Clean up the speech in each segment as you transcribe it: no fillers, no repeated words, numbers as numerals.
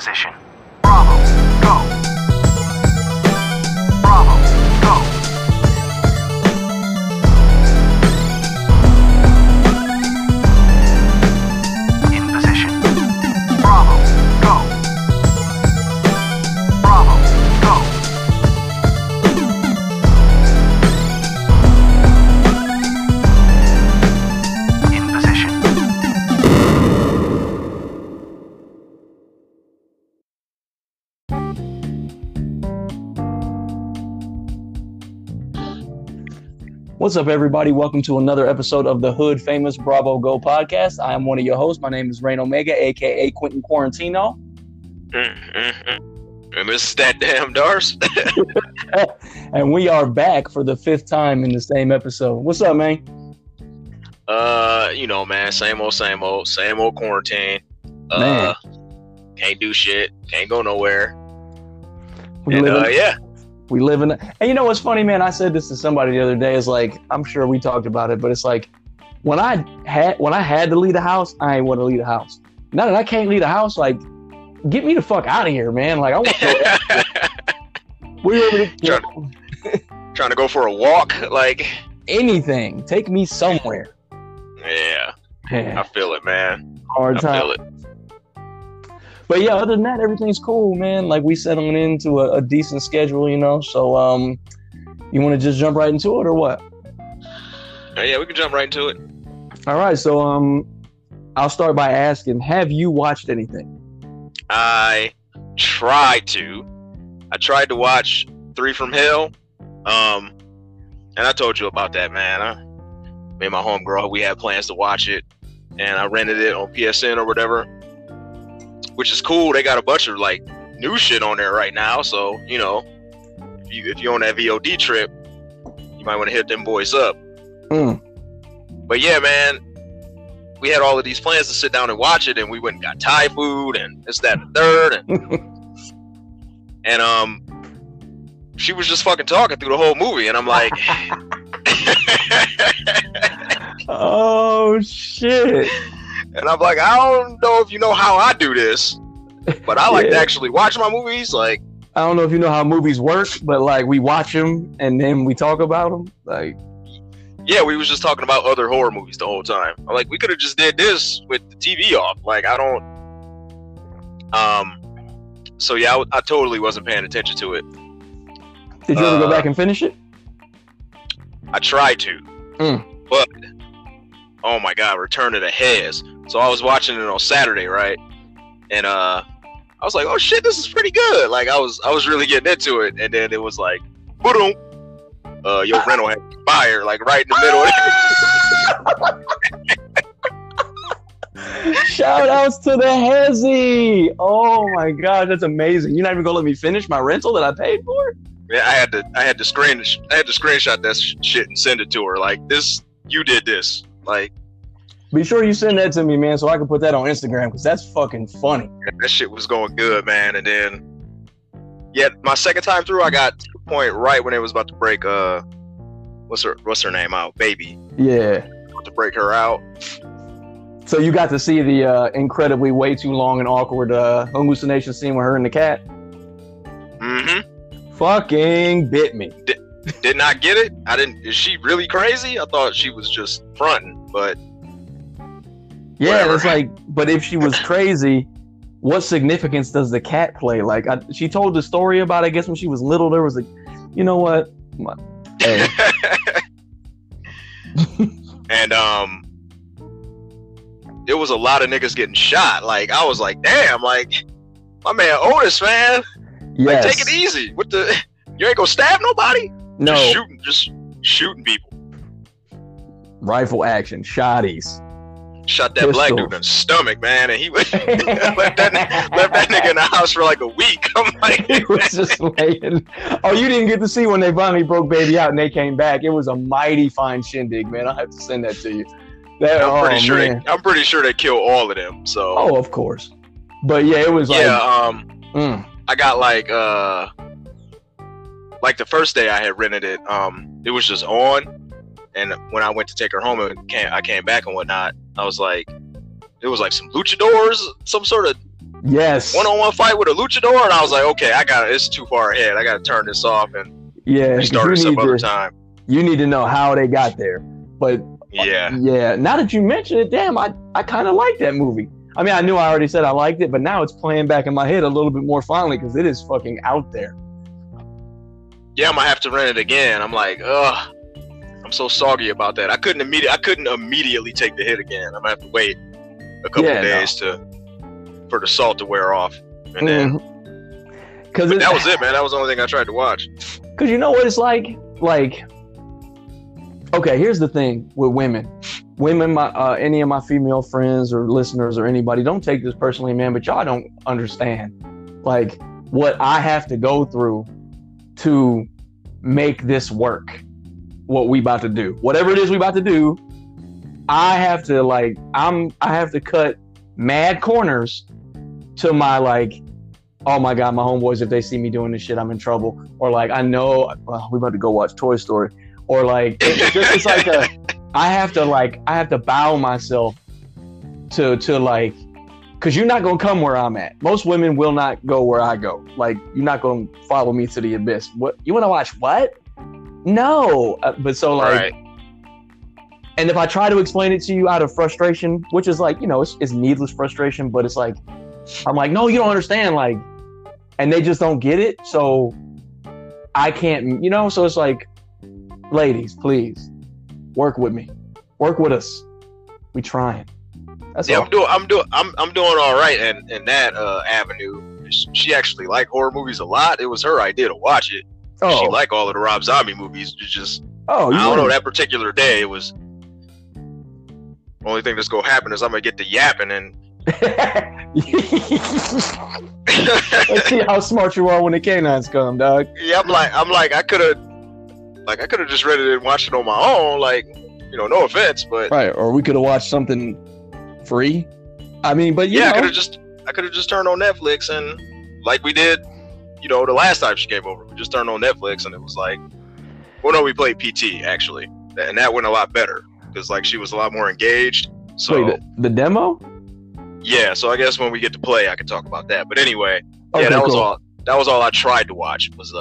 position. Bravo, go. Bravo, go. In position. Bravo, go. Bravo, go. In position. What's up, everybody? Welcome to another episode of the Hood Famous Bravo Go podcast. I am one of your hosts. My name is Rain Omega, a.k.a. Quentin Tarantino. And this is that damn Darce. And we are back for the fifth time in the same episode. What's up, man? You know, man, same old quarantine. Man. Can't do shit. Can't go nowhere. We live in... And you know what's funny, man? I said this to somebody the other day. It's like, I'm sure we talked about it, but it's like, when I had to leave the house, I ain't want to leave the house. Now that I can't leave the house, like, get me the fuck out of here, man. Like, I want to... Trying to go for a walk, like... Anything. Take me somewhere. Yeah. I feel it, man. Hard time. I feel it. But yeah, other than that, everything's cool, man. Like, we settling into a decent schedule, you know? So, you want to just jump right into it or what? Yeah, we can jump right into it. All right. So, I'll start by asking, have you watched anything? I tried to watch Three from Hell. And I told you about that, man. Me and my homegirl, we had plans to watch it. And I rented it on PSN or whatever, which is cool. They got a bunch of like new shit on there right now, so you know, if you're on that VOD trip, you might want to hit them boys up. But yeah, man, we had all of these plans to sit down and watch it, and we went and got Thai food and this, that, and the third, and she was just fucking talking through the whole movie, and I'm like, oh shit. And I'm like, I don't know if you know how I do this, but I like to actually watch my movies. Like, I don't know if you know how movies work, but like, we watch them and then we talk about them. Like, yeah, we was just talking about other horror movies the whole time. I'm like, we could have just did this with the TV off. Like, I don't. So yeah, I totally wasn't paying attention to it. Did you ever go back and finish it? I tried to, but. Oh my God, Return of the Heads. So I was watching it on Saturday, right? And I was like, oh shit, this is pretty good. Like, I was really getting into it. And then it was like, boom, your rental had expired, like right in the middle. Shout outs to the Hezzy. Oh my God, that's amazing. You're not even gonna let me finish my rental that I paid for? Yeah, I had to screenshot that shit and send it to her. Like, this, you did this. Like, be sure you send that to me, man, so I can put that on Instagram, because that's fucking funny. That shit was going good, man. And then, yeah, my second time through, I got to the point right when it was about to break. What's her name out, baby? Yeah, about to break her out. So you got to see the incredibly way too long and awkward hallucination scene with her and the cat. Mm-hmm. Fucking bit me. Did not get it. I didn't. Is she really crazy? I thought she was just fronting, but yeah, whatever. It's like, but if she was crazy, what significance does the cat play? Like, she told the story about, I guess, when she was little, there was a, you know what? Hey. And there was a lot of niggas getting shot. Like, I was like, damn, like, my man Otis, man, yes. Like, take it easy with the. You ain't gonna stab nobody. No, just shooting people. Rifle action, shotties. Shot that black dude in the stomach, man, and he was left that nigga in the house for like a week. I'm like, he was just laying. Oh, you didn't get to see when they finally broke baby out and they came back. It was a mighty fine shindig, man. I have to send that to you. I'm pretty sure they killed all of them. So, oh, of course. But yeah, it was like, I got like like the first day I had rented it, it was just on, and when I went to take her home and I came back and whatnot, I was like, it was like some luchadors, some sort of Yes. One-on-one fight with a luchador, and I was like, okay, I got it. It's too far ahead. I got to turn this off and restart it some other time. You need to know how they got there. But yeah. Now that you mention it, damn, I kind of like that movie. I mean, I knew I already said I liked it, but now it's playing back in my head a little bit more fondly because it is fucking out there. Yeah, I'm gonna have to rent it again. I'm like, ugh, I'm so soggy about that. I couldn't immediately take the hit again. I'm gonna have to wait a couple days for the salt to wear off, and then because that was it, man. That was the only thing I tried to watch. Cause you know what it's like. Like, okay, here's the thing with women. Women, any of my female friends or listeners or anybody, don't take this personally, man, but y'all don't understand, like, what I have to go through to make this work, what we about to do. Whatever it is we about to do, I have to cut mad corners to my, like, oh my God, my homeboys, if they see me doing this shit, I'm in trouble. Or like, I know, we about to go watch Toy Story. Or like, it's like a... I have to bow myself to like, cause you're not gonna come where I'm at. Most women will not go where I go. Like, you're not gonna follow me to the abyss. What, you wanna watch what? No. But so like, right. And if I try to explain it to you out of frustration, which is like, you know, it's needless frustration, but it's like, I'm like, no, you don't understand. Like, and they just don't get it. So I can't, you know, so it's like, ladies, please. Work with me. Work with us. We trying. That's all. I'm doing all right in that avenue. She actually liked horror movies a lot. It was her idea to watch it. Oh. She liked all of the Rob Zombie movies. It's just I don't know that particular day. It was the only thing that's gonna happen is I'm gonna get to yapping and let's see how smart you are when the canines come, dog. Yeah, I'm like I could have just read it and watched it on my own, like, you know, no offense, but right. Or we could have watched something free. I mean, but yeah, I could have just turned on Netflix, and like we did, you know, the last time she came over, we just turned on Netflix, and it was like, well, no, we played PT actually, and that went a lot better because like she was a lot more engaged. So wait, the demo. Yeah, so I guess when we get to play, I could talk about that. But anyway, okay, yeah, that was cool. That was all I tried to watch was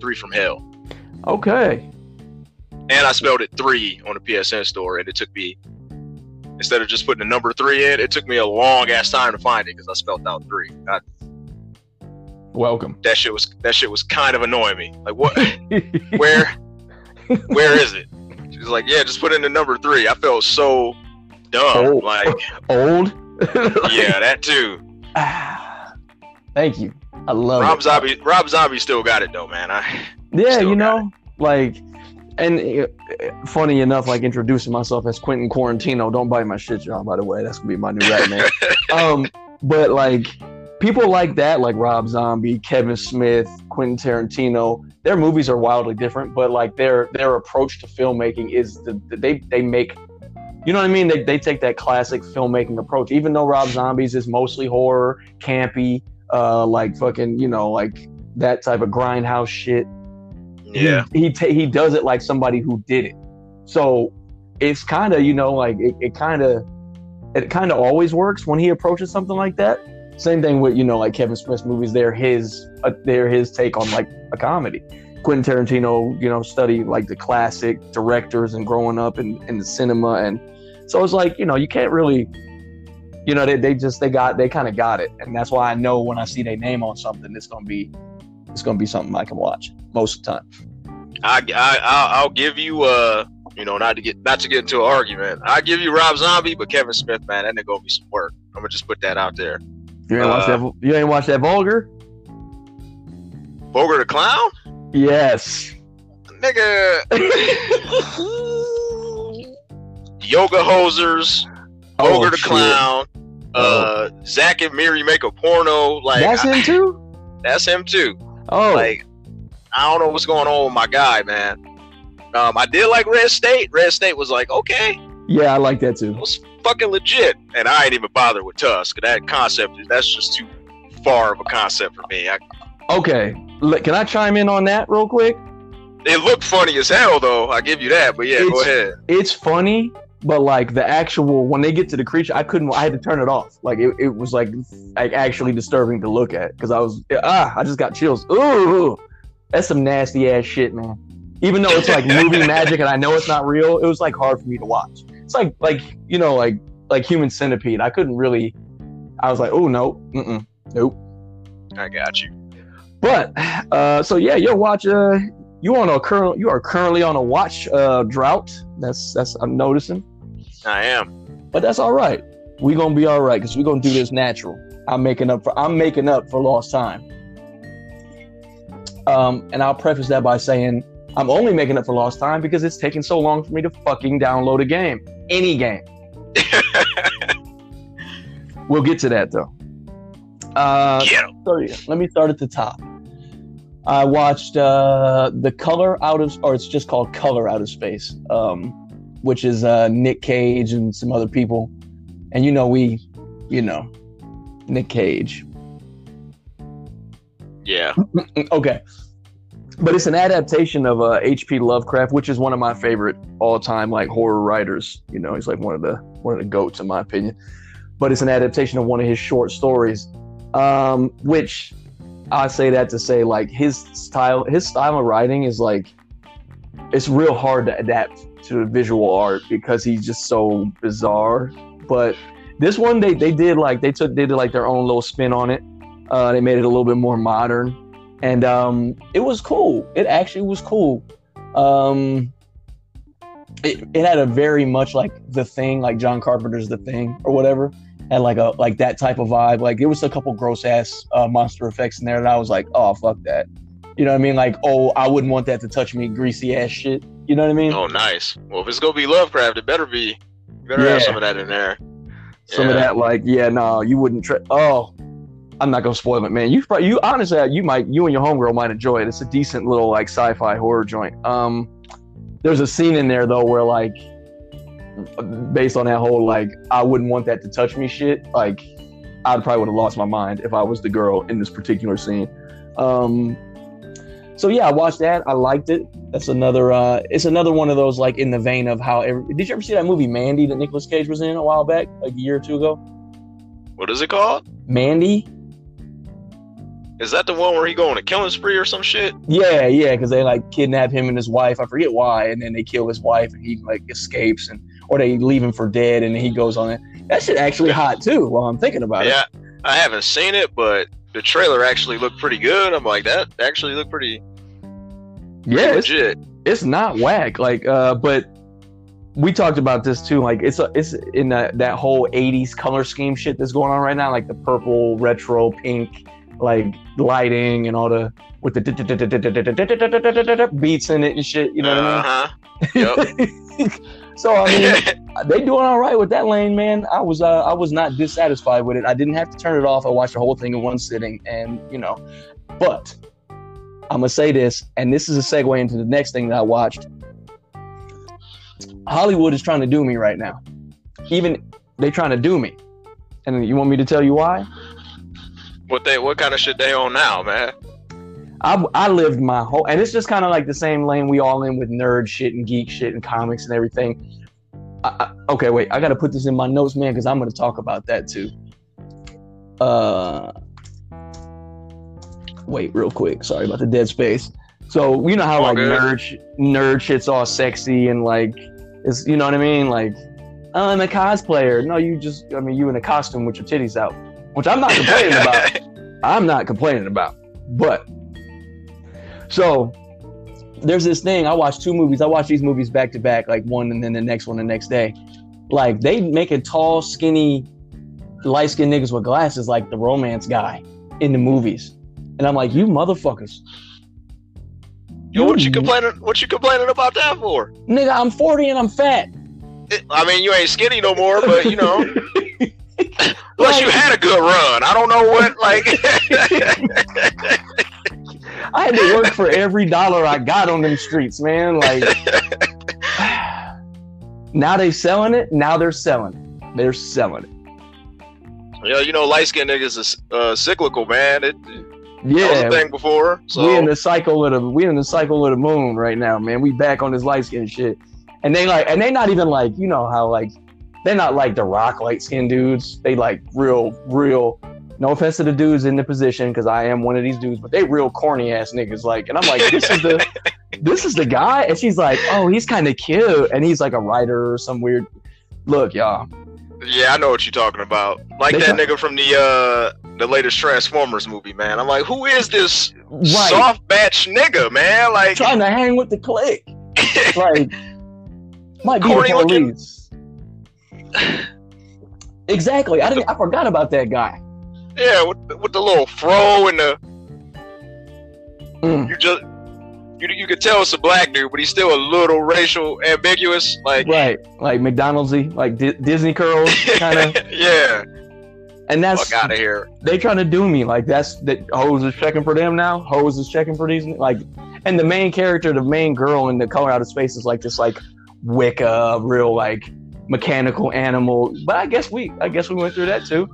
Three from Hell. Okay. And I spelled it 3 on the PSN store, and it took me, instead of just putting the number 3 in, it took me a long ass time to find it because I spelled out 3. Welcome. That shit was kind of annoying me. Like, what? Where is it? She's like, yeah, just put in the number 3. I felt so dumb. Old? Yeah, that too. Thank you. I love Rob Zombie. Rob Zombie still got it though, man. You know, like, and funny enough, like introducing myself as Quentin Tarantino. Don't bite my shit, y'all. By the way, that's gonna be my new rap name. But like people like that, like Rob Zombie, Kevin Smith, Quentin Tarantino, their movies are wildly different, but like their approach to filmmaking is they make, you know what I mean? They take that classic filmmaking approach, even though Rob Zombie's is mostly horror, campy. Like fucking, you know, like that type of grindhouse shit. Yeah, he does it like somebody who did it. So it's kind of, you know, like it kind of always works when he approaches something like that. Same thing with, you know, like Kevin Smith's movies. They're his take on like a comedy. Quentin Tarantino, you know, studied like the classic directors and growing up in the cinema, and so it's like, you know, you can't really. You know, they kind of got it, and that's why I know when I see their name on something, it's gonna be something I can watch most of the time. I'll give you you know, not to get into an argument. I give you Rob Zombie, but Kevin Smith, man, that nigga gonna be some work. I'm gonna just put that out there. You ain't watch that Vogar? Vogar the Clown? Yes, nigga. Yoga hosers. Vogar the Clown, Zach and Miri Make a Porno. Like, that's him too? That's him too. Oh. Like, I don't know what's going on with my guy, man. I did like Red State. Red State was like, okay. Yeah, I like that too. It was fucking legit. And I ain't even bothered with Tusk. That concept, that's just too far of a concept for me. Okay. Can I chime in on that real quick? It looked funny as hell, though. I give you that. But yeah, go ahead. It's funny. But like the actual, when they get to the creature, I had to turn it off. Like it was like actually disturbing to look at because I just got chills. Ooh, that's some nasty ass shit, man. Even though it's like movie magic and I know it's not real, it was like hard for me to watch. It's like Human Centipede. I couldn't really. I was like, oh no, nope. I got you. But so yeah, your watch. You are currently on a watch drought. That's I'm noticing. I am. But that's all right. We're gonna be all right because we're gonna do this natural. I'm making up for lost time. And I'll preface that by saying I'm only making up for lost time because it's taking so long for me to fucking download a game, any game. We'll get to that though. Yeah. So yeah, let me start at the top. I watched it's just called Color Out of Space, which is Nick Cage and some other people. And Nick Cage. Yeah. Okay. But it's an adaptation of H.P. Lovecraft, which is one of my favorite all-time horror writers. You know, he's like one of the goats in my opinion. But it's an adaptation of one of his short stories, which I say that to say his style of writing is it's real hard to adapt to visual art because he's just so bizarre. But this one they did their own little spin on it. They made it a little bit more modern. And it was cool. It actually was cool. It had a very much The Thing, John Carpenter's The Thing or whatever. Had that type of vibe. There was a couple gross ass monster effects in there that I was like, oh fuck that. You know what I mean? I wouldn't want that to touch me, greasy ass shit. You know what I mean? Oh nice. Well if it's gonna be Lovecraft, it better be. You better have some of that in there. Some of that you wouldn't I'm not gonna spoil it, man. You and your homegirl might enjoy it. It's a decent little sci-fi horror joint. There's a scene in there though where based on that whole I wouldn't want that to touch me shit. I probably would have lost my mind if I was the girl in this particular scene. So yeah, I watched that. I liked it. That's another. It's another one of those in the vein of how. Did you ever see that movie Mandy that Nicolas Cage was in a while back, a year or two ago? What is it called? Mandy. Is that the one where he go on a killing spree or some shit? Yeah, because they kidnap him and his wife. I forget why, and then they kill his wife, and he escapes, or they leave him for dead, and he goes on it. That shit actually hot too. While I'm thinking about it. Yeah, I haven't seen it, but the trailer actually looked pretty good. I'm like, that actually looked pretty legit. It's not whack, but we talked about this too. It's in that whole '80s color scheme shit that's going on right now, the purple, retro, pink. Lighting and all the with the beats in it and shit, you know what I mean? Yep. So I mean, they doing all right with that lane, man. I was not dissatisfied with it. I didn't have to turn it off. I watched the whole thing in one sitting, and but I'm gonna say this, and this is a segue into the next thing that I watched. Hollywood is trying to do me right now. Even they trying to do me, and you want me to tell you why? What kind of shit they on now, man? I lived my whole... And it's just kind of the same lane we all in with nerd shit and geek shit and comics and everything. Okay, wait. I got to put this in my notes, man, because I'm going to talk about that, too. Wait, real quick. Sorry about the dead space. So, you know how, nerd shit's all sexy and, it's, you know what I mean? I'm a cosplayer. No, you in a costume with your titties out. Which I'm not complaining about. But so there's this thing. I watched two movies. I watched these movies back to back, one and then the next one the next day. They making tall, skinny, light-skinned niggas with glasses like the romance guy in the movies. And I'm like, you motherfuckers. Yo, what you complaining about that for? Nigga, I'm 40 and I'm fat. I mean, you ain't skinny no more, but Unless you had a good run. I don't know what, I had to work for every dollar I got on them streets, man. Now they selling it. Now they're selling it. They're selling it. Yeah, light-skinned niggas is cyclical, man. That was a thing before. So. We in the cycle of the moon right now, man. We back on this light-skinned shit. And they like, and they not even like, you know how like, they're not like the Rock light skinned dudes. They like real, no offense to the dudes in the position, cause I am one of these dudes, but they real corny ass niggas. Like, and I'm like, this is the guy. And she's like, oh, he's kind of cute. And he's like a writer or some weird look, y'all. Yeah, I know what you're talking about. Like that nigga from the latest Transformers movie, man. I'm like, who is this soft batch nigga, man? Like trying to hang with the clique. Like might be the police. Exactly. I forgot about that guy. Yeah, with the little fro and the you could tell it's a black dude, but he's still a little racial ambiguous, like right, like McDonald's-y, like Disney curls, kind of. Yeah, and that's fuck out of here. They trying to do me like that's that. Hoes is checking for them now. Hoes is checking for these like, and the main character, the main girl in the Color Out of Space is like this like Wicca, real like mechanical animal. But I guess we went through that too.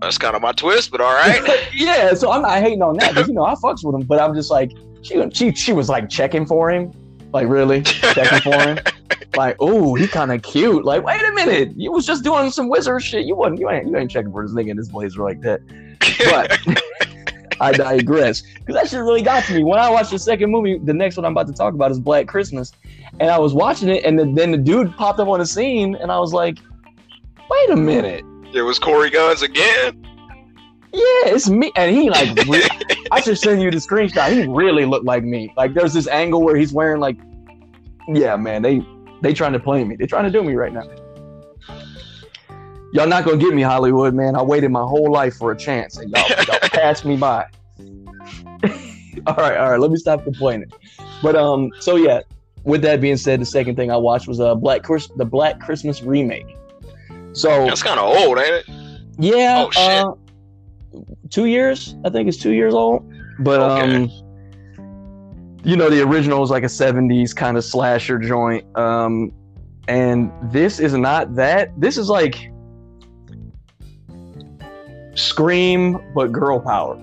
That's kind of my twist, but all right. Yeah, so I'm not hating on that because you know I fucks with him, but I'm just like. She was like checking for him, like really checking for him, like oh he kind of cute, like wait a minute you was just doing some wizard shit you ain't checking for this nigga in this blazer like that. But I digress because that shit really got to me when I watched the second movie. The next one I'm about to talk about is Black Christmas, and I was watching it and then the dude popped up on the scene and I was like, wait a minute, it was Corey Guns again. Yeah, it's me. And he like, I should send you the screenshot. He really looked like me. Like there's this angle where he's wearing like, yeah, man, they trying to play me. They trying to do me right now. Y'all not going to get me, Hollywood, man. I waited my whole life for a chance and y'all passed me by. All right. Let me stop complaining. But so yeah, with that being said, the second thing I watched was the Black Christmas remake. So that's kind of old, ain't it? Yeah. Oh, shit. 2 years, I think it's 2 years old, but okay. You know the original is like a 70s kind of slasher joint, and this is not that. This is like Scream but girl power,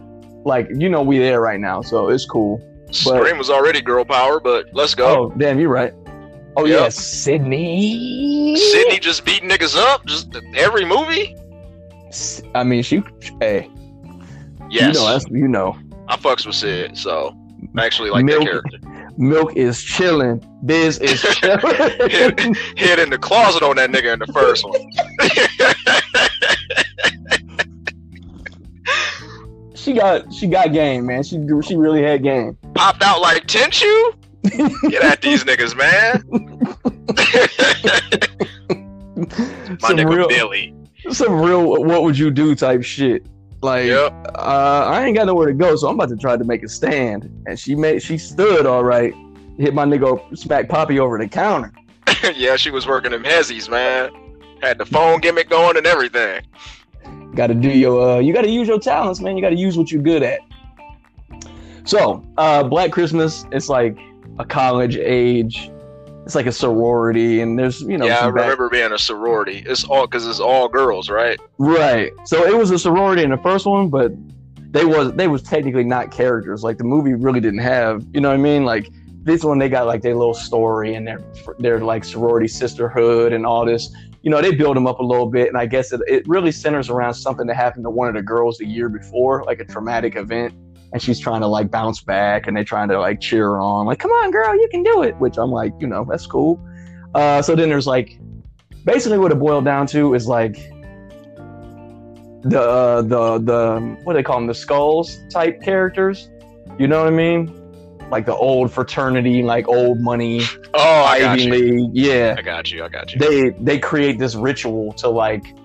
like you know we there right now, so it's cool. But, Scream was already girl power, but let's go. Oh damn, you're right. Oh yep. Yeah, Sidney just beating niggas up, just every movie. I mean, hey. Yes. You know. I fucks with Sid, so I actually like Milk, that character. Milk is chilling. Biz is chilling. Hid in the closet on that nigga in the first one. She got game, man. She really had game. Popped out like Tenchu? Get at these niggas, man. My some nigga real, Billy. Some real what would you do type shit. Like, yep. I ain't got nowhere to go, so I'm about to try to make a stand. And she stood all right. Hit my nigga smack Poppy over the counter. Yeah, she was working them hezzies, man. Had the phone gimmick going and everything. You gotta use your talents, man. You gotta use what you're good at. So, Black Christmas, it's like a college age. It's like a sorority, and there's, you know... Yeah, I remember being a sorority. It's all... Because it's all girls, right? Right. So it was a sorority in the first one, but they was technically not characters. Like, the movie really didn't have... You know what I mean? Like, this one, they got, like, their little story and their like, sorority sisterhood and all this. You know, they build them up a little bit, and I guess it really centers around something that happened to one of the girls the year before, like a traumatic event, and she's trying to like bounce back and they're trying to like cheer her on, like, come on girl, you can do it, which I'm like, you know, that's cool. So then there's like, basically what it boiled down to is like the what do they call them? The skulls type characters. You know what I mean? Like the old fraternity, like old money. Oh, I got you. Yeah. I got you. They create this ritual to like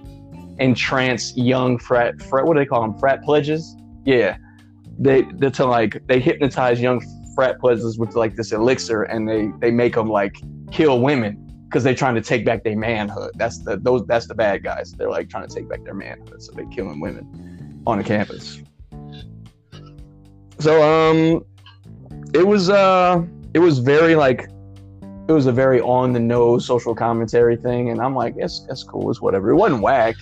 entrance young frat, what do they call them? Frat pledges? Yeah. They hypnotize young frat pledges with like this elixir, and they make them like kill women because they're trying to take back their manhood. That's the bad guys. They're like trying to take back their manhood, so they're killing women on the campus. So it was a very on the nose social commentary thing, and I'm like, it's cool, it's whatever. It wasn't whack,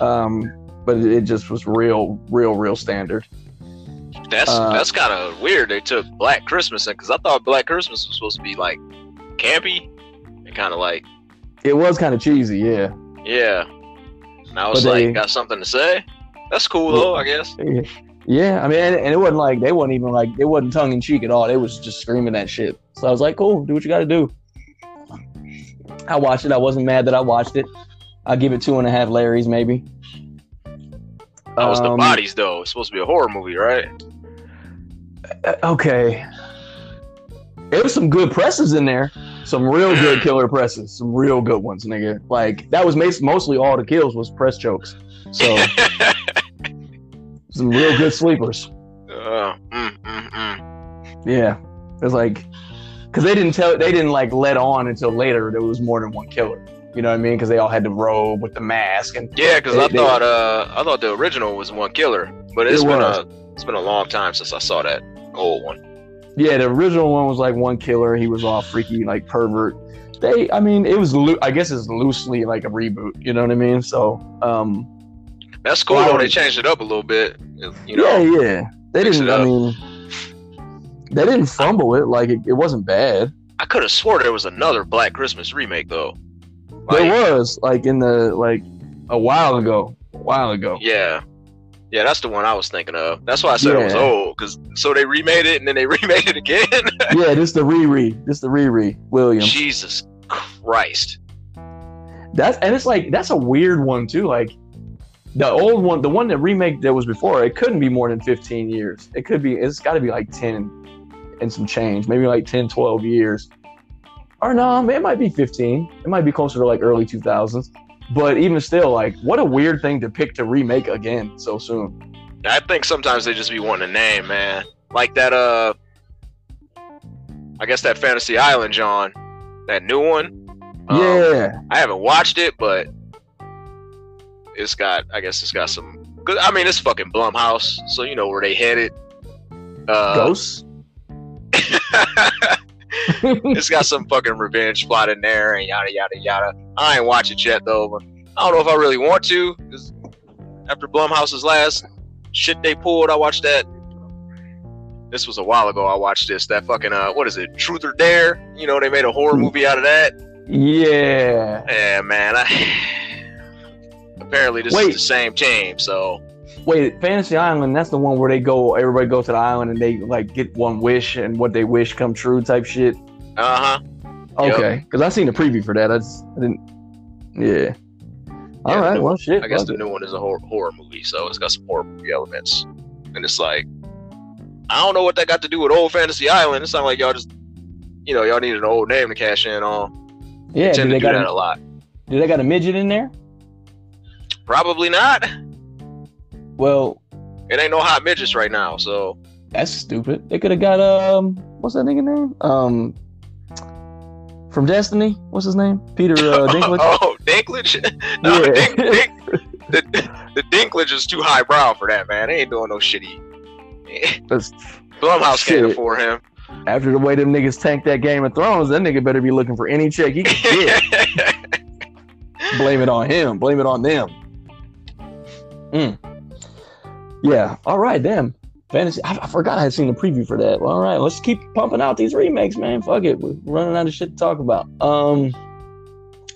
but it just was real standard. That's kind of weird they took Black Christmas in, because I thought Black Christmas was supposed to be like campy kind of like... It was kind of cheesy, yeah. Yeah. And I was got something to say? That's cool, though, I guess. Yeah, I mean, and it wasn't like, they weren't even like, it wasn't tongue-in-cheek at all. They was just screaming that shit. So I was like, cool, do what you gotta do. I watched it. I wasn't mad that I watched it. I'll give it 2.5 Larrys, maybe. That was The Bodies, though. It's supposed to be a horror movie, right? Okay. There was some good presses in there. Some real good killer presses. Some real good ones, nigga. Like, that was mostly all the kills was press chokes. So, some real good sleepers. Yeah. It's like... Because they didn't let on until later there was more than one killer. You know what I mean? Because they all had the robe with the mask and because I thought the original was one killer, but it's been a long time since I saw that old one. Yeah, the original one was like one killer. He was all freaky, like pervert. I guess it's loosely like a reboot. You know what I mean? So that's cool. They changed it up a little bit. You know? Yeah. They didn't. I mean. They didn't fumble it. Like, it wasn't bad. I could have swore there was another Black Christmas remake, though. Like, there was. Like, a while ago. Yeah. Yeah, that's the one I was thinking of. That's why I said it was old. So they remade it, and then they remade it again? Yeah, this the re-re. This the re-re, William. Jesus Christ. That's a weird one, too. Like, the old one, the one that remake that was before, it couldn't be more than 15 years. It's got to be like 10 and some change, maybe like 10-12 years, or no, it might be 15. It might be closer to like early 2000s. But even still, like, what a weird thing to pick to remake again so soon. I think sometimes they just be wanting a name, man. Like that I guess that Fantasy Island, John, that new one. Yeah, I haven't watched it, but it's got some good. I mean, it's fucking Blumhouse, so you know where they headed. Ghosts. It's got some fucking revenge plot in there and yada yada yada. I ain't watch it yet though, but I don't know if I really want to, because after Blumhouse's last shit they pulled, I watched that. This was a while ago. I watched this, that fucking what is it, Truth or Dare? You know, they made a horror movie out of that. Yeah man. Apparently this is the same team, so. Wait, Fantasy Island, that's the one where everybody goes to the island and they, like, get one wish and what they wish come true type shit? Uh-huh. Okay, because I seen the preview for that. I didn't. All right, well, shit. I guess the new one is a horror movie, so it's got some horror movie elements. And it's like, I don't know what that got to do with old Fantasy Island. It sounds like y'all just, you know, y'all needed an old name to cash in on. Yeah, they tend to do that a lot. Do they got a midget in there? Probably not. Well, it ain't no hot midgets right now, so that's stupid. They could have got what's that nigga name? From Destiny, what's his name? Peter Dinklage. Oh, Dinklage? No, yeah. The Dinklage is too highbrow for that, man. They ain't doing no shitty. Blumhouse can't afford him. After the way them niggas tanked that Game of Thrones, that nigga better be looking for any check he can get. Blame it on him. Blame it on them. Yeah. All right, damn. Fantasy. I forgot I had seen the preview for that. Well, all right, let's keep pumping out these remakes, man. Fuck it. We're running out of shit to talk about.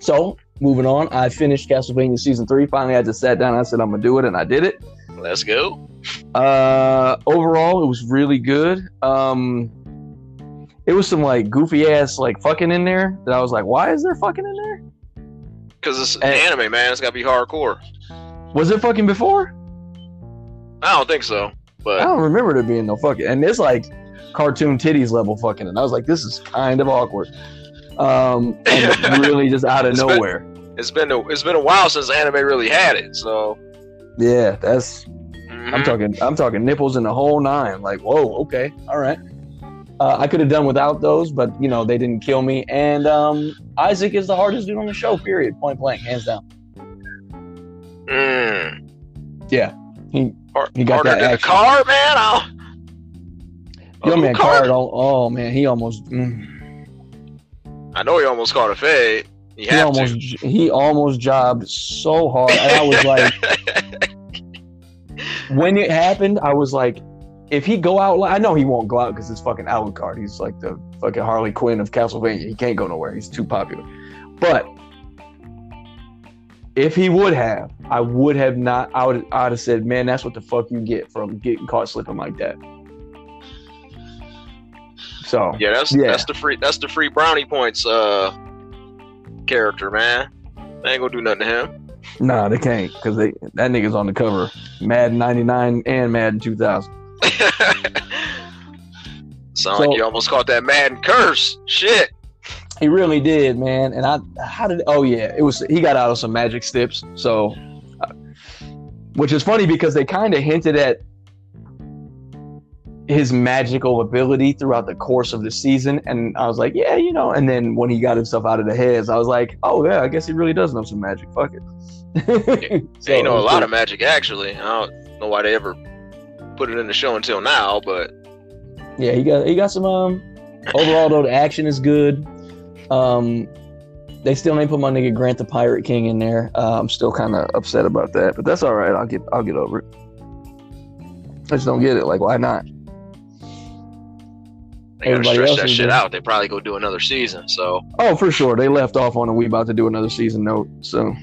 So, moving on. I finished Castlevania Season 3. Finally, I just sat down and I said, I'm going to do it, and I did it. Let's go. Overall, it was really good. It was some, like, goofy-ass, like, fucking in there that I was like, why is there fucking in there? Because it's an anime, man. It's got to be hardcore. Was it fucking before? I don't think so, but I don't remember there being no fucking. And it's like cartoon titties level fucking, and I was like, this is kind of awkward, and really just out of nowhere. It's been a while since anime really had it, so yeah, that's. Mm-hmm. I'm talking nipples in the whole nine. Like, whoa, okay, all right. I could have done without those, but you know they didn't kill me. And Isaac is the hardest dude on the show. Period. Point blank, hands down. Mm. Yeah. He got that action. The car, man. Young man, card. Oh man, he almost. I know he almost caught a fade. He almost jobbed so hard, and I was like, when it happened, I was like, if he go out, I know he won't go out because it's fucking Alucard. He's like the fucking Harley Quinn of Castlevania. He can't go nowhere. He's too popular. But if he would have, I would have said, man, that's what the fuck you get from getting caught slipping like that. So yeah, that's the free brownie points character, man. They ain't gonna do nothing to him. Nah, they can't, because that nigga's on the cover. Madden 99 and Madden 2000. Sound like you almost caught that Madden curse. Shit. He really did, man. And he got out of some magic steps. So, which is funny because they kind of hinted at his magical ability throughout the course of the season. And I was like, yeah, you know, and then when he got himself out of the heads, I was like, oh yeah, I guess he really does know some magic. Fuck it. So, you know, a lot of magic, actually. I don't know why they ever put it in the show until now, but yeah, he got some, overall though, the action is good. They still ain't put my nigga Grant the Pirate King in there. I'm still kind of upset about that, but that's all right. I'll get over it. I just don't get it. Like, why not? They gotta stretch that shit out. They probably go do another season. So. Oh, for sure. They left off on a we about to do another season note. So.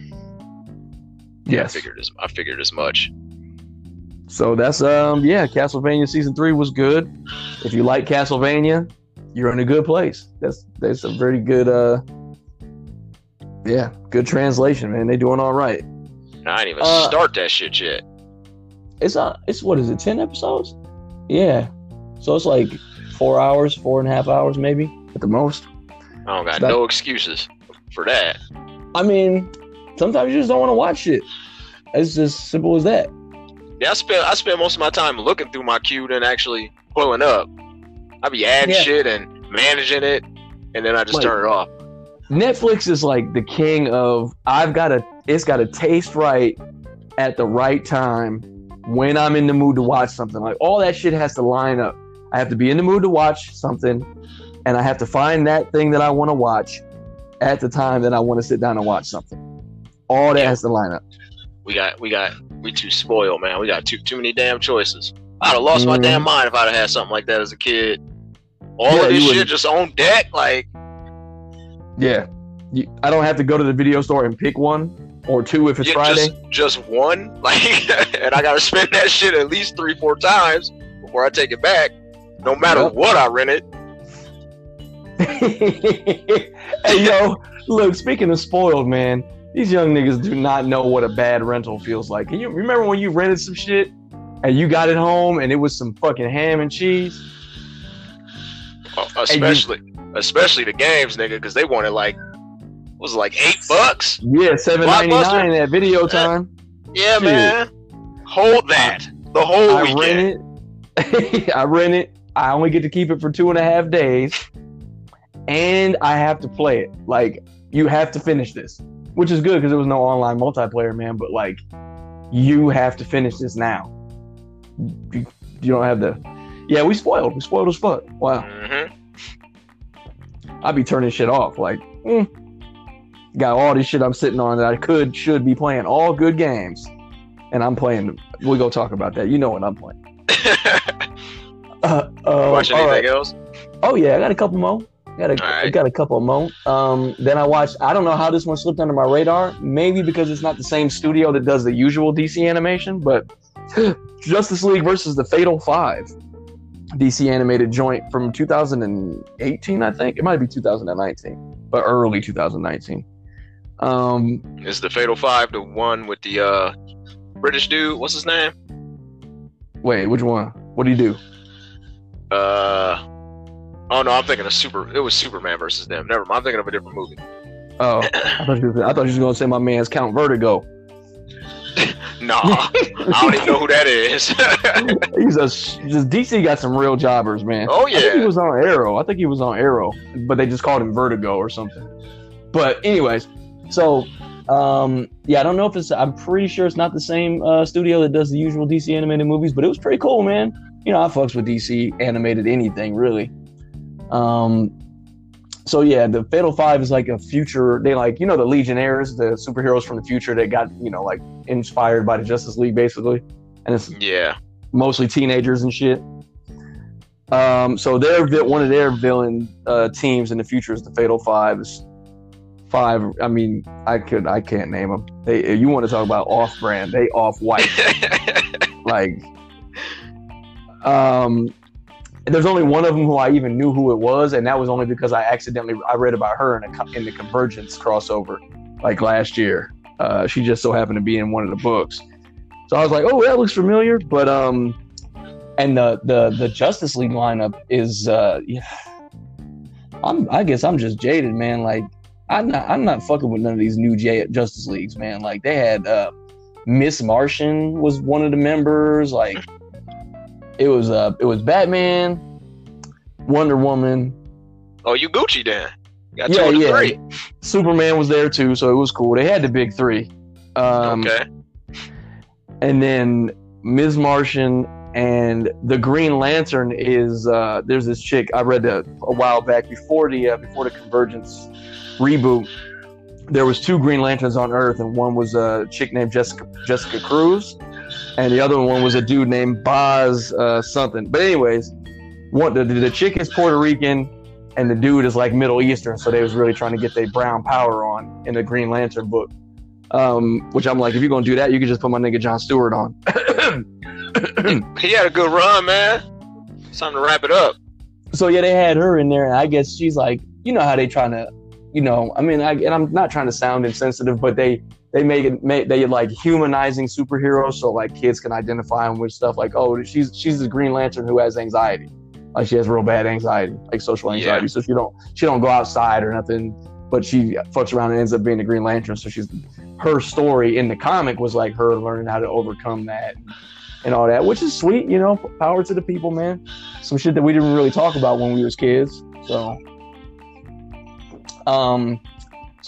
Yes. I figured as much. So that's Castlevania season 3 was good. If you like Castlevania, you're in a good place. That's a very good good translation, man. They doing all right. I didn't even start that shit yet. It's what is it, 10 episodes? Yeah. So it's like 4 and a half hours maybe at the most. I don't got no excuses for that. I mean, sometimes you just don't want to watch it. It's just simple as that. Yeah, I spend most of my time looking through my queue than actually pulling up. I be adding shit and managing it, and then I just turn it off. Netflix is like the king of it's got to taste right at the right time when I'm in the mood to watch something. Like, all that shit has to line up. I have to be in the mood to watch something, and I have to find that thing that I want to watch at the time that I want to sit down and watch something. All that has to line up. We too spoiled, man. We got too many damn choices. I'd have lost my damn mind if I'd have had something like that as a kid. All of this shit just on deck, like. Yeah, I don't have to go to the video store and pick one or two if it's Friday. Just one, like, and I gotta spend that shit at least 3-4 times before I take it back. No matter what I rent it. Hey yo, look. Speaking of spoiled, man, these young niggas do not know what a bad rental feels like. Can you remember when you rented some shit? And you got it home, and it was some fucking ham and cheese. Well, especially the games, nigga, because they wanted like $8. Yeah, $7.99 at video time. Yeah, shit. Man, hold that the whole weekend. I rent it. I only get to keep it for 2.5 days, and I have to play it. Like, you have to finish this, which is good because there was no online multiplayer, man. But like, you have to finish this now. You don't have the... Yeah, we spoiled. We spoiled as fuck. Wow. Mm-hmm. I'd be turning shit off. Like, got all this shit I'm sitting on that I should be playing. All good games. And I'm playing... We'll go talk about that. You know what I'm playing. Watch anything else? Oh, yeah. I got a couple more. Then I watched... I don't know how this one slipped under my radar. Maybe because it's not the same studio that does the usual DC animation, but... Justice League versus the Fatal Five, DC animated joint from 2018, I think. It might be 2019, but early 2019. Is the Fatal Five the one with the British dude? What's his name? Wait, which one? What do you do? Oh no, I'm thinking of It was Superman versus them. Never mind, I'm thinking of a different movie. Oh, I thought you were going to say my man's Count Vertigo. Nah, I don't even know who that is. DC got some real jobbers, man. Oh yeah, I think he was on Arrow, but they just called him Vertigo or something. But anyways, so I don't know if it's. I'm pretty sure it's not the same studio that does the usual DC animated movies, but it was pretty cool, man. You know, I fucks with DC animated anything really. So yeah, the Fatal Five is like a future. They like, you know, the Legionnaires, the superheroes from the future that got, you know, like inspired by the Justice League, basically. And it's mostly teenagers and shit. So one of their villain teams in the future is the Fatal Fives. I mean, I can't name them. If you want to talk about off-brand? They off-white. Like, there's only one of them who I even knew who it was, and that was only because I read about her in the Convergence crossover, like last year. She just so happened to be in one of the books, so I was like, oh, that looks familiar. But and the Justice League lineup is, I guess I'm just jaded, man. Like. I'm not fucking with none of these new Justice Leagues, man. Like, they had Miss Martian was one of the members. Like, it was Batman, Wonder Woman. Oh, you Gucci then? Got two of the three. Superman was there too, so it was cool. They had the big three. Okay. And then Ms. Martian and the Green Lantern is there's this chick I read a while back before the Convergence reboot. There was two Green Lanterns on Earth, and one was a chick named Jessica Cruz, and the other one was a dude named Boz something. But anyways, the chick is Puerto Rican, and the dude is like Middle Eastern, so they was really trying to get their brown power on in the Green Lantern book. Which I'm like, if you're gonna do that, you can just put my nigga Jon Stewart on. He had a good run, man. It's time to wrap it up. So yeah, they had her in there, and I guess she's like, you know how they trying to. You know, I mean, and I'm not trying to sound insensitive, but they like humanizing superheroes so like kids can identify them with stuff like, oh, she's the Green Lantern who has anxiety, like she has real bad anxiety, like social anxiety. Yeah. So she don't go outside or nothing, but she fucks around and ends up being the Green Lantern. So her story in the comic was like her learning how to overcome that and all that, which is sweet, you know. Power to the people, man. Some shit that we didn't really talk about when we was kids, so. So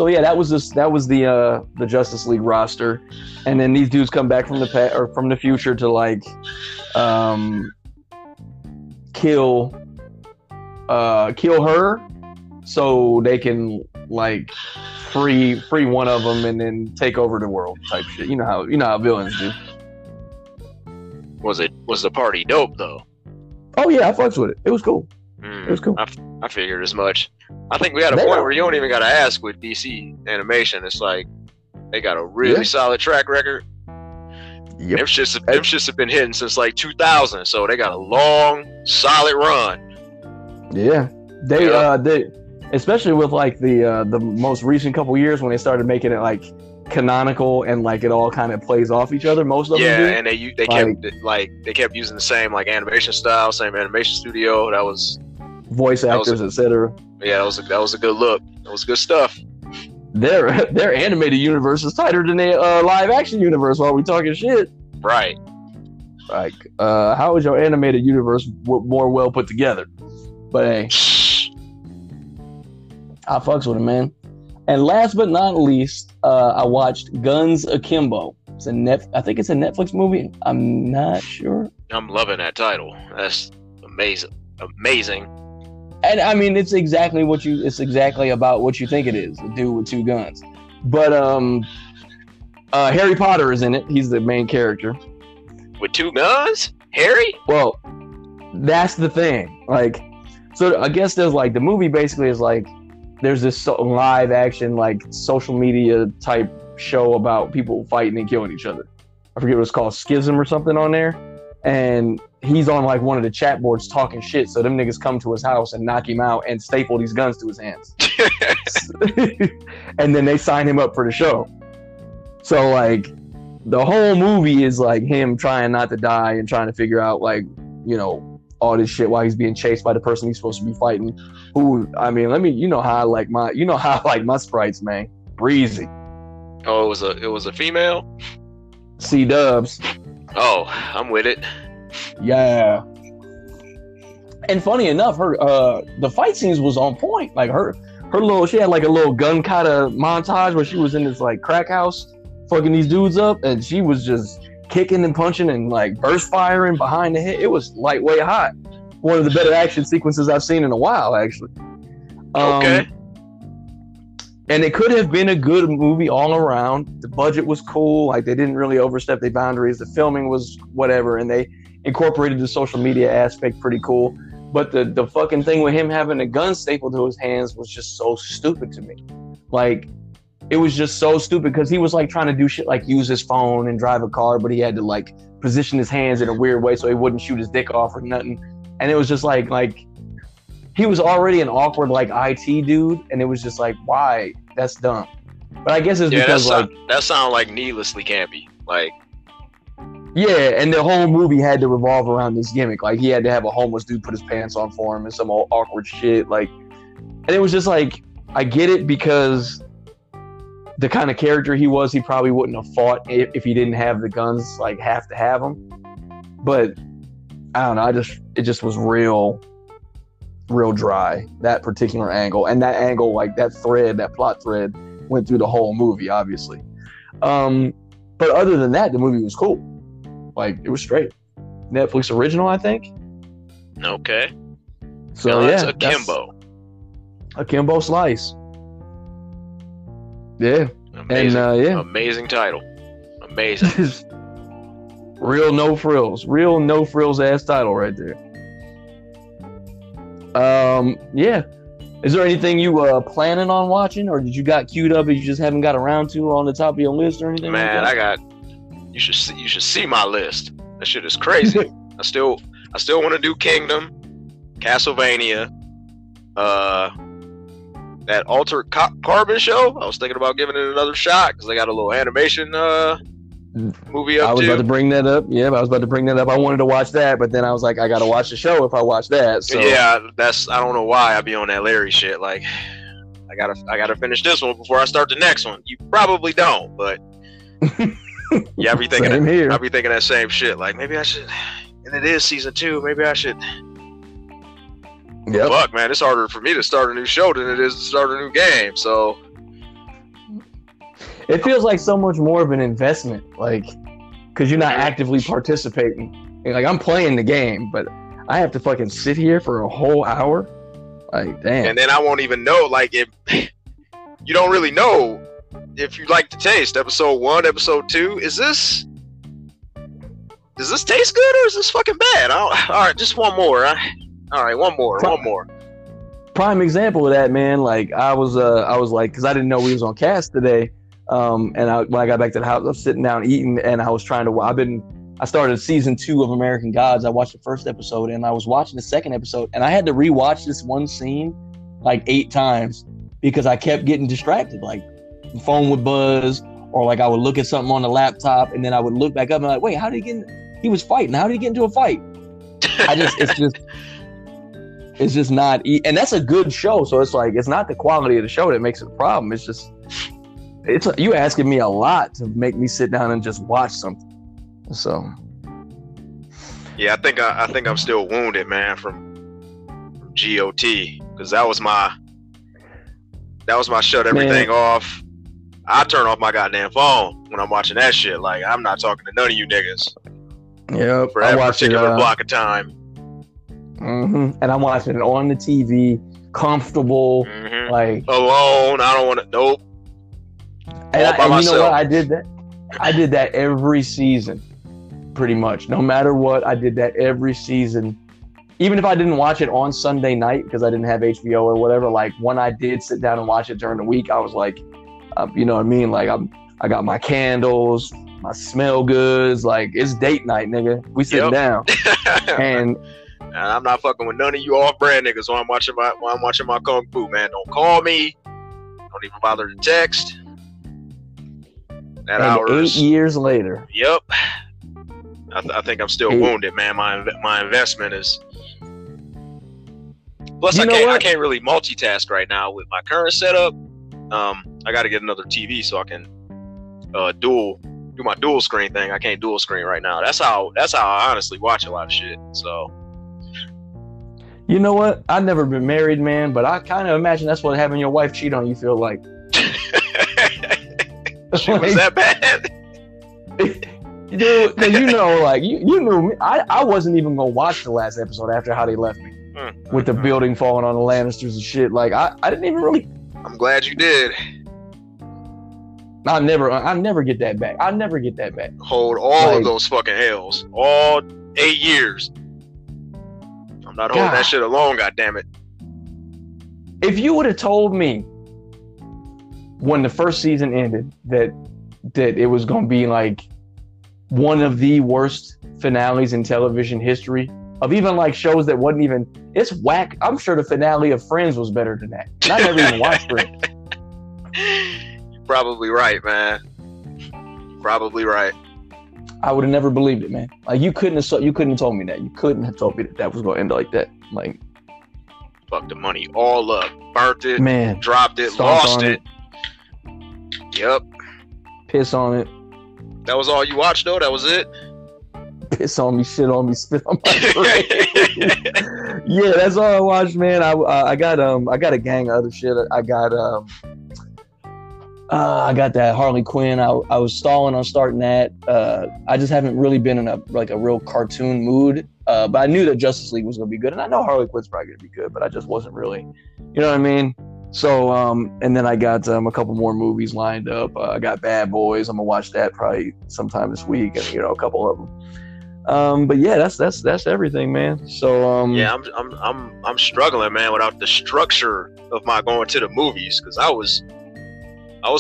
yeah, that was the Justice League roster, and then these dudes come back from the past or from the future to like kill her, so they can like free one of them and then take over the world type shit. You know how villains do. Was the party dope though? Oh yeah, I fucks with it. It was cool. It was cool. I figured as much. I think we had a point where you don't even got to ask with DC animation. It's like they got a really solid track record. Yep. Them shits have been hitting since like 2000, so they got a long, solid run. Yeah, they especially with like the most recent couple years when they started making it like canonical and like it all kind of plays off each other. Most of them do. And they kept using the same like animation style, same animation studio. That was. Voice actors, etc. Yeah, that was a good look. That was good stuff. Their animated universe is tighter than their live action universe. While we talking shit, right? Like, how is your animated universe more well put together? But hey, I fucks with it, man. And last but not least, I watched Guns Akimbo. It's I think it's a Netflix movie. I'm not sure. I'm loving that title. That's amazing. Amazing. And I mean, it's exactly about what you think it is, the dude with two guns. But Harry Potter is in it. He's the main character. With two guns? Harry? Well, that's the thing. Like, so I guess there's like the movie basically is like there's this live action like social media type show about people fighting and killing each other. I forget what it's called, Schism or something on there. And he's on like one of the chat boards talking shit, so them niggas come to his house and knock him out and staple these guns to his hands. And then they sign him up for the show. So like the whole movie is like him trying not to die and trying to figure out like, you know, all this shit while he's being chased by the person he's supposed to be fighting. Who, I mean, you know how I like my sprites, man. Breezy. Oh, it was a female? C-dubs. Oh, I'm with it. Yeah, and funny enough, her the fight scenes was on point. Like she had like a little gun kata montage where she was in this like crack house fucking these dudes up, and she was just kicking and punching and like burst firing behind the head. It was lightweight hot. One of the better action sequences I've seen in a while, actually. Okay. And it could have been a good movie all around. The budget was cool. Like, they didn't really overstep their boundaries. The filming was whatever. And they incorporated the social media aspect pretty cool. But the fucking thing with him having a gun stapled to his hands was just so stupid to me. Like, it was just so stupid because he was like trying to do shit like use his phone and drive a car, but he had to like position his hands in a weird way so he wouldn't shoot his dick off or nothing. And it was just like he was already an awkward like IT dude, and it was just like, why? That's dumb. But I guess it's because that sound like needlessly campy. Like, yeah, and the whole movie had to revolve around this gimmick. Like, he had to have a homeless dude put his pants on for him and some old awkward shit. Like, and it was just like, I get it because the kind of character he was, he probably wouldn't have fought if he didn't have the guns, like, have to have them. But I don't know. It just was real dry, that particular angle. And that angle, like, that plot thread went through the whole movie, obviously. But other than that, the movie was cool. Like, it was straight. Netflix original, I think. Okay. So, no, that's Akimbo. Akimbo Slice. Yeah. Amazing. And, yeah. Amazing title. Amazing. Real no frills. Real no frills ass title right there. Yeah. Is there anything you were planning on watching, or did you got queued up and you just haven't got around to on the top of your list or anything? Man, like that? You should see my list. That shit is crazy. I still want to do Kingdom, Castlevania, that Altered Carbon show. I was thinking about giving it another shot because they got a little animation movie up. I was about to bring that up. I wanted to watch that, but then I was like, I got to watch the show if I watch that. So. Yeah, I don't know why I be on that Larry shit. Like, I gotta finish this one before I start the next one. You probably don't, but. Yeah, I'll be thinking that same shit. Like, maybe I should. And it is season 2. Maybe I should. Yep. Fuck, man, it's harder for me to start a new show than it is to start a new game. So it feels like so much more of an investment, like, because you're not actively participating. Like, I'm playing the game, but I have to fucking sit here for a whole hour. Like, damn. And then I won't even know. Like, if you don't really know. If you like the taste, episode 1, episode 2, does this taste good or is this fucking bad? All right, just one more. All right, one more. Prime example of that, man. Like, I was like, because I didn't know we was on cast today. When I got back to the house, I was sitting down eating, and I was trying to. I started season 2 of American Gods. I watched the first episode, and I was watching the second episode, and I had to rewatch this one scene like 8 times because I kept getting distracted, like. Phone would buzz, or like I would look at something on the laptop, and then I would look back up and I'm like, wait, he was fighting. How did he get into a fight? It's just not, and that's a good show. So it's like, it's not the quality of the show that makes it a problem. It's just, you asking me a lot to make me sit down and just watch something. So. Yeah, I think I'm still wounded, man, from GOT. Cause that was my shut everything off. I turn off my goddamn phone when I'm watching that shit. Like, I'm not talking to none of you niggas. Yep. For that particular block of time. Mm-hmm. And I'm watching it on the TV, comfortable, mm-hmm. Like alone. I don't want to. Nope. And myself. You know what? I did that every season, pretty much. No matter what, I did that every season. Even if I didn't watch it on Sunday night because I didn't have HBO or whatever, like when I did sit down and watch it during the week, I was like, you know what I mean? Like, I got my candles, my smell goods. Like, it's date night, nigga. We sitting down, and I'm not fucking with none of you off-brand niggas while I'm watching my kung fu, man. Don't call me. Don't even bother to text. That hour. 8 years later. Yep. I think I'm still wounded, man. My investment is. Plus, I can't really multitask right now with my current setup. I got to get another TV so I can do my dual screen thing. I can't dual screen right now. That's how I honestly watch a lot of shit. So, you know what? I've never been married, man, but I kind of imagine that's what having your wife cheat on you feel like. She was that bad. Dude, cause you know, like you knew me. I wasn't even gonna watch the last episode after how they left me with the building falling on the Lannisters and shit. Like I didn't even really. I'm glad you did. I never get that back. I never get that back. Hold all of those fucking hells, all 8 years. I'm not holding that shit alone, goddammit. If you would have told me when the first season ended that it was going to be like one of the worst finales in television history, of even like shows that wasn't even, it's whack. I'm sure the finale of Friends was better than that. And I never even watched Friends. You're probably right, man. Probably right. I would have never believed it, man. Like you couldn't have told me that. You couldn't have told me that was going to end like that. Like, fuck the money all up, burnt it, man, dropped it, lost it. Yep. Piss on it. That was all you watched, though? That was it? Piss on me, shit on me, spit on my brain. Yeah, that's all I watched, man. I got a gang of other shit. I got that Harley Quinn. I was stalling on starting that. I just haven't really been in a real cartoon mood. But I knew that Justice League was gonna be good, and I know Harley Quinn's probably gonna be good, but I just wasn't really, you know what I mean? So, and then I got a couple more movies lined up. I got Bad Boys. I'm gonna watch that probably sometime this week, and a couple of them. But yeah, that's everything, man. So yeah, I'm struggling, man, without the structure of my going to the movies, because I was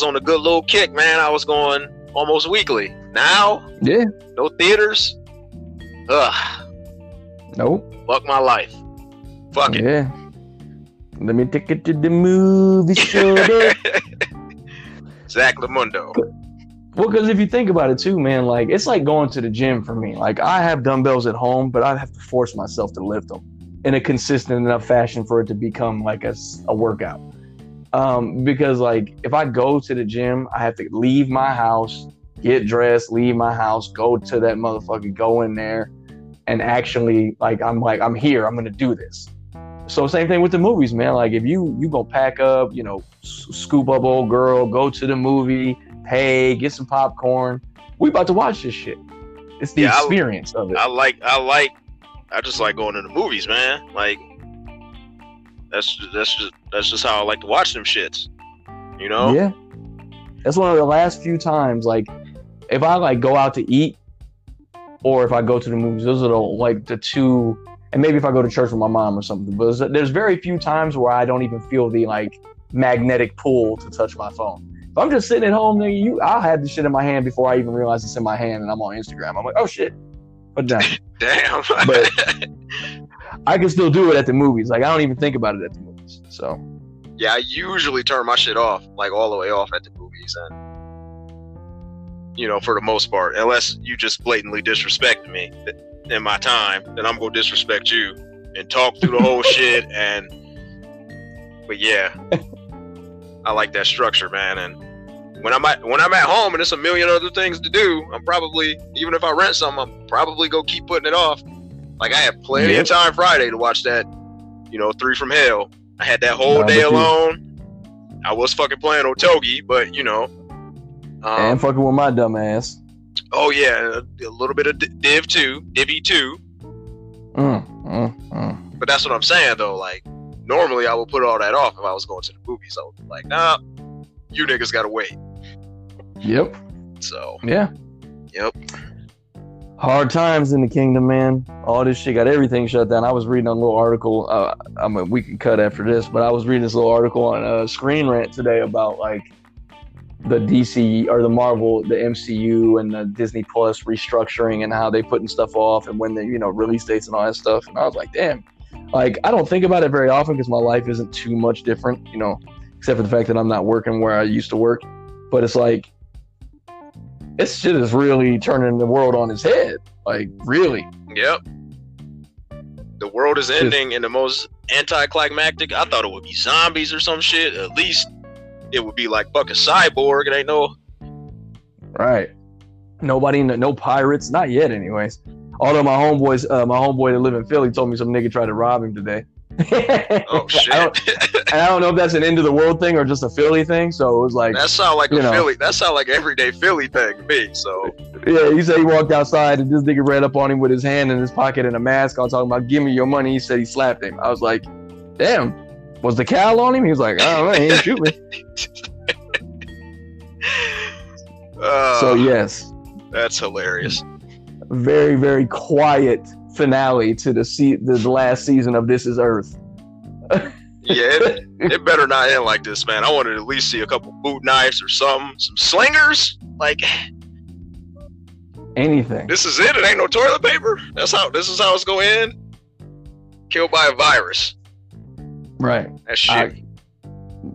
on a good little kick, man. I was going almost weekly. Now, yeah, no theaters. Ugh. Nope. Fuck my life. Fuck it. Yeah. Let me take it to the movie show. Zach Lamundo. Well, because if you think about it too, man, like it's like going to the gym for me. Like I have dumbbells at home, but I have to force myself to lift them in a consistent enough fashion for it to become like a workout. Because like if I go to the gym, I have to leave my house, get dressed, leave my house, go to that motherfucker, go in there, and actually like I'm here, I'm gonna do this. So same thing with the movies, man. Like if you go pack up, scoop up old girl, go to the movie, pay, get some popcorn. We about to watch this shit. It's the experience of it. I just like going to the movies, man. Like that's just how I like to watch them shits. You know? Yeah. That's one of the last few times. Like if I like go out to eat, or if I go to the movies, those are the two. And maybe if I go to church with my mom or something, but there's very few times where I don't even feel the like magnetic pull to touch my phone. If I'm just sitting at home, nigga, I'll have the shit in my hand before I even realize it's in my hand, and I'm on Instagram. I'm like, oh shit, but damn. But I can still do it at the movies. Like I don't even think about it at the movies. So yeah, I usually turn my shit off, like all the way off at the movies, and for the most part, unless you just blatantly disrespect me in my time, then I'm gonna disrespect you and talk through the whole shit. But yeah, I like that structure, man. And when I'm at home and there's a million other things to do, I'm probably, even if I rent something, I'm probably gonna keep putting it off. Like I had plenty of time Friday to watch that, Three from Hell. I had that whole day alone. I was fucking playing Otogi, but and fucking with my dumb ass. Oh yeah, a little bit of Div 2. But that's what I'm saying though. Like normally I would put all that off if I was going to the movies. I would be like, nah, you niggas gotta wait. Yep. So yeah. Yep. Hard times in the kingdom, man. All this shit got everything shut down. I was reading a little article. We can cut after this, but I was reading this little article on Screen Rant today about like the DC or the Marvel, the MCU and the Disney Plus restructuring and how they putting stuff off and when they, release dates and all that stuff. And I was like, damn, like, I don't think about it very often because my life isn't too much different, except for the fact that I'm not working where I used to work. But it's like, this shit is really turning the world on its head. Like, really. Yep. The world is ending in the most anticlimactic. I thought it would be zombies or some shit. At least it would be like fucking Cyborg. It ain't no. Right. Nobody, no pirates. Not yet, anyways. Although my homeboy that live in Philly told me some nigga tried to rob him today. Oh, shit. I don't know if that's an end of the world thing or just a Philly thing. So it was like. That sound like Philly. That sound like everyday Philly thing to me. So. Yeah, he said he walked outside and this nigga ran up on him with his hand in his pocket and a mask on, talking about, give me your money. He said he slapped him. I was like, damn. Was the cowl on him? He was like, I don't know, he didn't shoot me. So yes. That's hilarious. Very, very quiet finale to the last season of This Is Earth. It better not end like this, man. I wanted to at least see a couple boot knives or something, some slingers, like anything. This is it. It ain't no toilet paper. This is how it's gonna end. Killed by a virus. Right. That shit.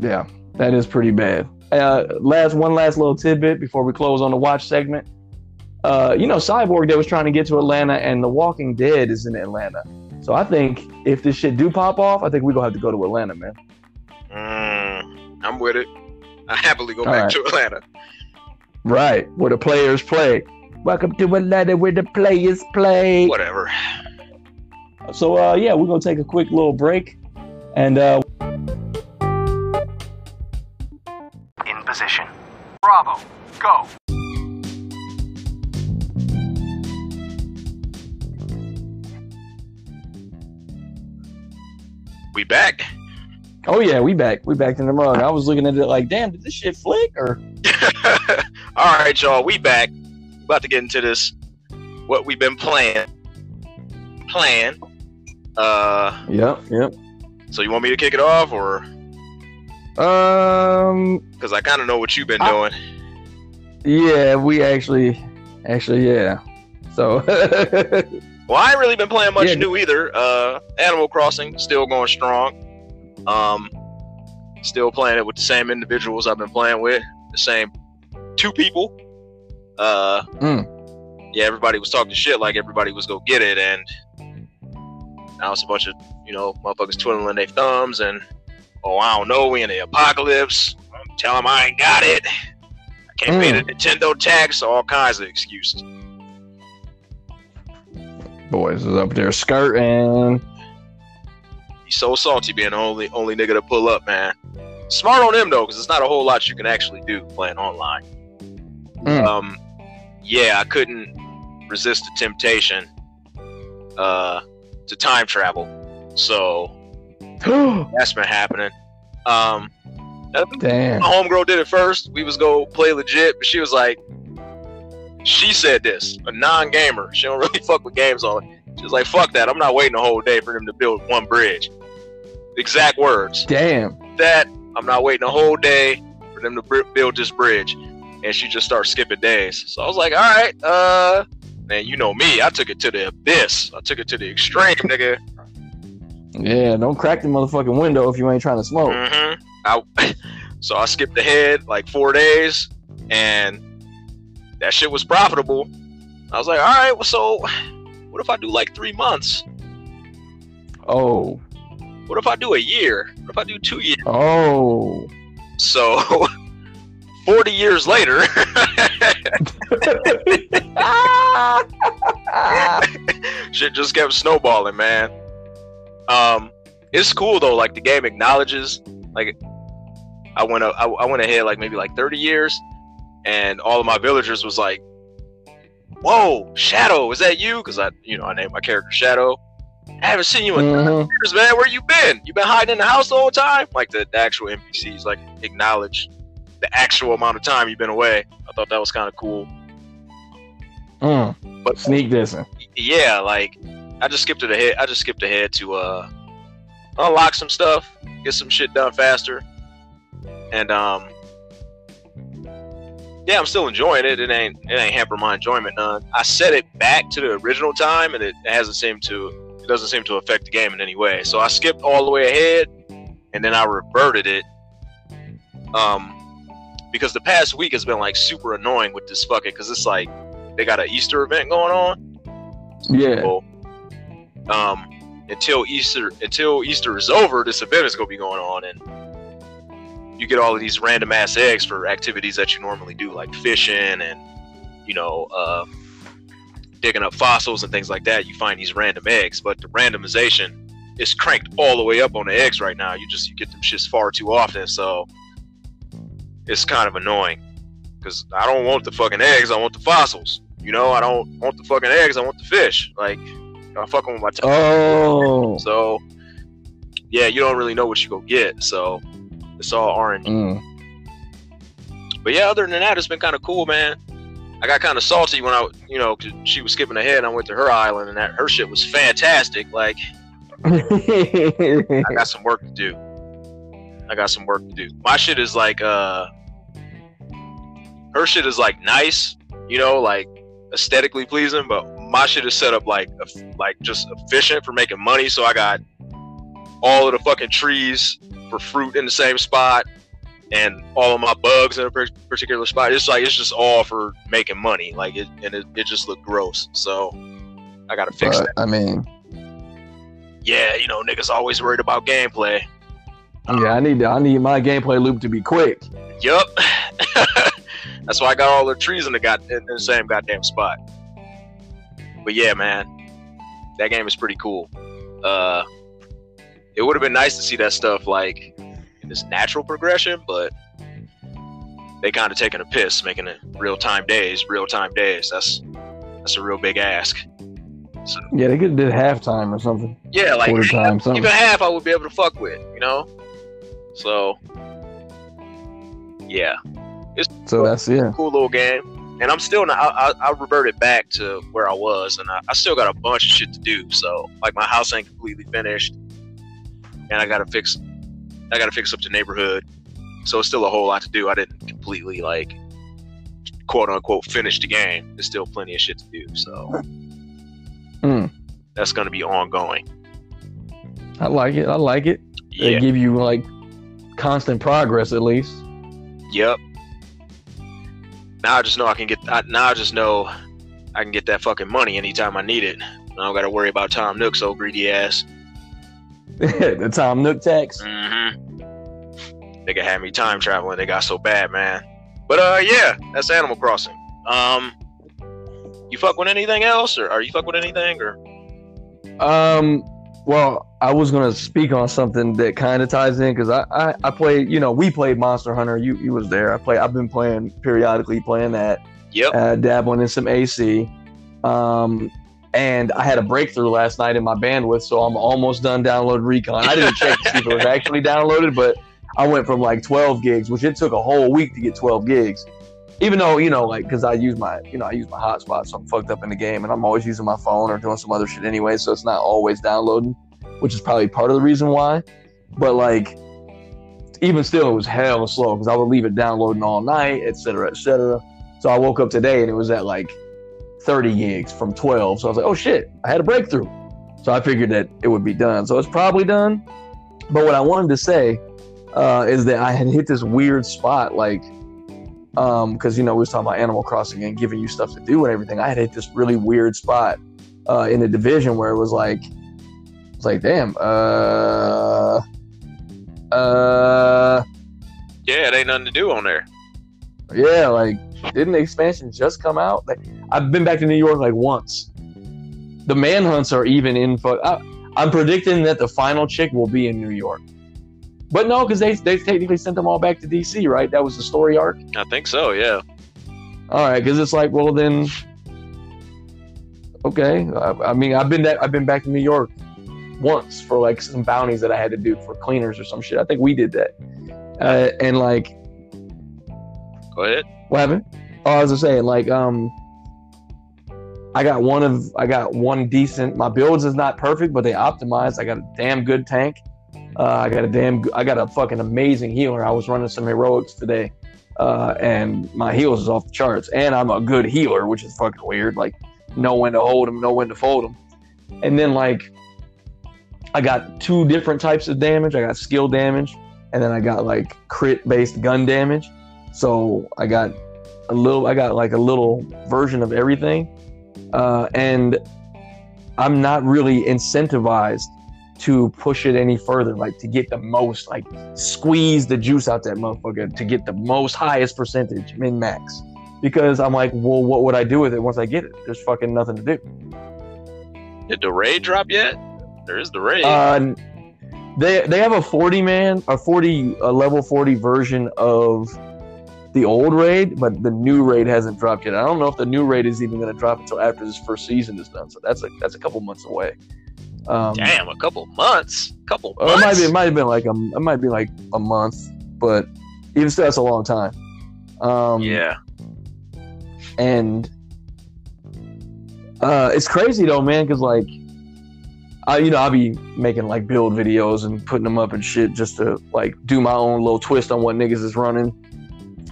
Yeah, that is pretty bad. Last little tidbit before we close on the watch segment. Cyborg that was trying to get to Atlanta, and The Walking Dead is in Atlanta. So I think if this shit do pop off, I think we're going to have to go to Atlanta, man. I'm with it. I happily go back to Atlanta. Right, where the players play. Welcome to Atlanta where the players play. Whatever. So, we're going to take a quick little break. And in position. Bravo. Go. We back. Oh yeah, we back in the mug. I was looking at it like, damn, did this shit flick or? All right, y'all, we back. About to get into this. What we've been playing. Yep. So you want me to kick it off or? Because I kind of know what you've been doing. Yeah, we actually, yeah. So. Well, I ain't really been playing much new either. Animal Crossing, still going strong. Still playing it with the same individuals I've been playing with. The same two people. Yeah, everybody was talking shit like everybody was going to get it. And now it's a bunch of, motherfuckers twiddling their thumbs. And, I don't know, we in the apocalypse. I'm telling them I ain't got it. I can't pay the Nintendo tax. All kinds of excuses. Boys is up there skirting. He's so salty being the only nigga to pull up, man. Smart on him though, because it's not a whole lot you can actually do playing online. I couldn't resist the temptation to time travel, so that's been happening. Damn. My homegirl did it first. We was go play legit, but she was like, she said this, a non-gamer. She don't really fuck with games on it. She was like, fuck that. I'm not waiting a whole day for them to build one bridge. Exact words. Damn. That, I'm not waiting a whole day for them to build this bridge. And she just starts skipping days. So I was like, all right, man, you know me. I took it to the abyss. I took it to the extreme, nigga. Yeah, don't crack the motherfucking window if you ain't trying to smoke. Mm-hmm. So I skipped ahead like 4 days, and that shit was profitable. I was like, all right, well, so what if I do like 3 months? Oh. What if I do a year? What if I do 2 years? Oh. So 40 years later, shit just kept snowballing, man. It's cool though. Like the game acknowledges, like I went ahead like maybe like 30 years. And all of my villagers was like, whoa, Shadow, is that you? Because I named my character Shadow. I haven't seen you in 30 years, man. Where you been? You been hiding in the house the whole time? Like the actual NPCs like acknowledge the actual amount of time you've been away. I thought that was kind of cool. But sneak this in. Yeah, like I just skipped ahead to unlock some stuff, get some shit done faster. And yeah, I'm still enjoying it. It ain't hamper my enjoyment none. I set it back to the original time, and it doesn't seem to affect the game in any way. So I skipped all the way ahead, and then I reverted it. Because the past week has been like super annoying with this fucking, because it's like they got an Easter event going on. Yeah. So, until Easter is over, this event is gonna be going on, and you get all of these random ass eggs for activities that you normally do, like fishing and digging up fossils and things like that. You find these random eggs, but the randomization is cranked all the way up on the eggs right now. You get them shits far too often, so it's kind of annoying because I don't want the fucking eggs. I want the fossils. I don't want the fucking eggs. I want the fish. Like I'm fucking with my time. Oh, so yeah, you don't really know what you go get. So. It's all R&D. But yeah, other than that, it's been kind of cool, man. I got kind of salty when I, you know, 'cause she was skipping ahead and I went to her island and that her shit was fantastic. Like, I got some work to do. My shit is like, her shit is like nice, you know, like aesthetically pleasing, but my shit is set up like just efficient for making money. So I got all of the fucking trees for fruit in the same spot, and all of my bugs in a particular spot. It's like, it's just all for making money. Like it, and it just looked gross. So I gotta fix that. I mean, yeah, you know, niggas always worried about gameplay. Yeah, I need my gameplay loop to be quick. Yup. That's why I got all the trees in the same goddamn spot. But yeah, man, that game is pretty cool. It would have been nice to see that stuff like in this natural progression, but they kind of taking a piss, making it real time days. That's a real big ask. So, yeah, they could have did halftime or something. Yeah, like half, something. Even half I would be able to fuck with, you know. So yeah, it's cool little game, and I'm still not. I reverted back to where I was, and I still got a bunch of shit to do. So like my house ain't completely finished, and I gotta fix up the neighborhood. So it's still a whole lot to do. I didn't completely like quote unquote finish the game. There's still plenty of shit to do. So. That's going to be ongoing. I like it. Yeah. They give you like constant progress at least. Yep. Now I just know I can get that fucking money anytime I need it. I don't got to worry about Tom Nook's old greedy ass. The Tom Nook tax. Mm-hmm. They could have me time traveling. They got so bad, man. But yeah, that's Animal Crossing. You fuck with anything else, or are you fuck with anything, or? Well, I was gonna speak on something that kind of ties in because I played, you know, we played Monster Hunter. You was there. I've been periodically playing that. Yep. Dabbling in some AC. And I had a breakthrough last night in my bandwidth, so I'm almost done downloading Recon. I didn't check to see if it was actually downloaded, but I went from like 12 gigs, which it took a whole week to get 12 gigs. Even though, you know, like, because I use my hotspot, so I'm fucked up in the game, and I'm always using my phone or doing some other shit anyway, so it's not always downloading, which is probably part of the reason why. But like, even still, it was hella slow because I would leave it downloading all night, et cetera, et cetera. So I woke up today and it was at like 30 gigs from 12. So I was like, oh shit, I had a breakthrough. So I figured that it would be done. So it's probably done. But what I wanted to say is that I had hit this weird spot, like, because, you know, we was talking about Animal Crossing and giving you stuff to do and everything. I had hit this really weird spot in the division where it was like, damn, yeah, it ain't nothing to do on there. Yeah, like, didn't the expansion just come out? Like, I've been back to New York like once. The manhunts are even in. I'm predicting that the final chick will be in New York. But no, because they technically sent them all back to DC, right? That was the story arc? I think so, yeah. All right, because it's like, well, then... Okay. I mean, I've been back to New York once for, like, some bounties that I had to do for cleaners or some shit. I think we did that. And, like... Go ahead. What happened? Oh, I was just saying, like, I got one decent... My builds is not perfect, but they optimized. I got a damn good tank. I got a fucking amazing healer. I was running some heroics today, and my heals is off the charts. And I'm a good healer, which is fucking weird. Like, know when to hold them, know when to fold them. And then, like, I got two different types of damage. I got skill damage, and then I got like crit-based gun damage. So I got like a little version of everything. And I'm not really incentivized to push it any further, like to get the most, like squeeze the juice out that motherfucker to get the most highest percentage min max, because I'm like, well, what would I do with it once I get it? There's fucking nothing to do. Did the raid drop yet? There is the raid. They have a 40 level 40 version of the old raid, but the new raid hasn't dropped yet. I don't know if the new raid is even going to drop until after this first season is done. So that's a couple months away. Damn, a couple months. It might be like a month, but even still, that's a long time. Yeah. And it's crazy though, man, because like, I'll be making like build videos and putting them up and shit just to like do my own little twist on what niggas is running.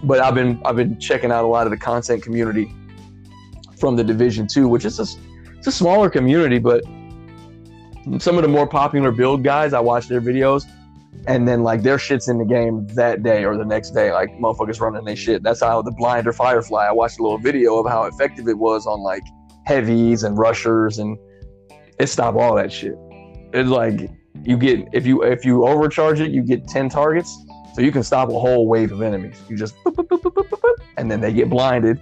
But I've been checking out a lot of the content community from the Division 2, which is it's a smaller community, but some of the more popular build guys, I watch their videos, and then like their shit's in the game that day or the next day, like motherfuckers running their shit. That's how the Blinder Firefly, I watched a little video of how effective it was on like heavies and rushers, and it stopped all that shit. It's like you get, if you overcharge it, you get 10 targets, so you can stop a whole wave of enemies. You just boop, boop, boop, boop, boop, boop, and then they get blinded,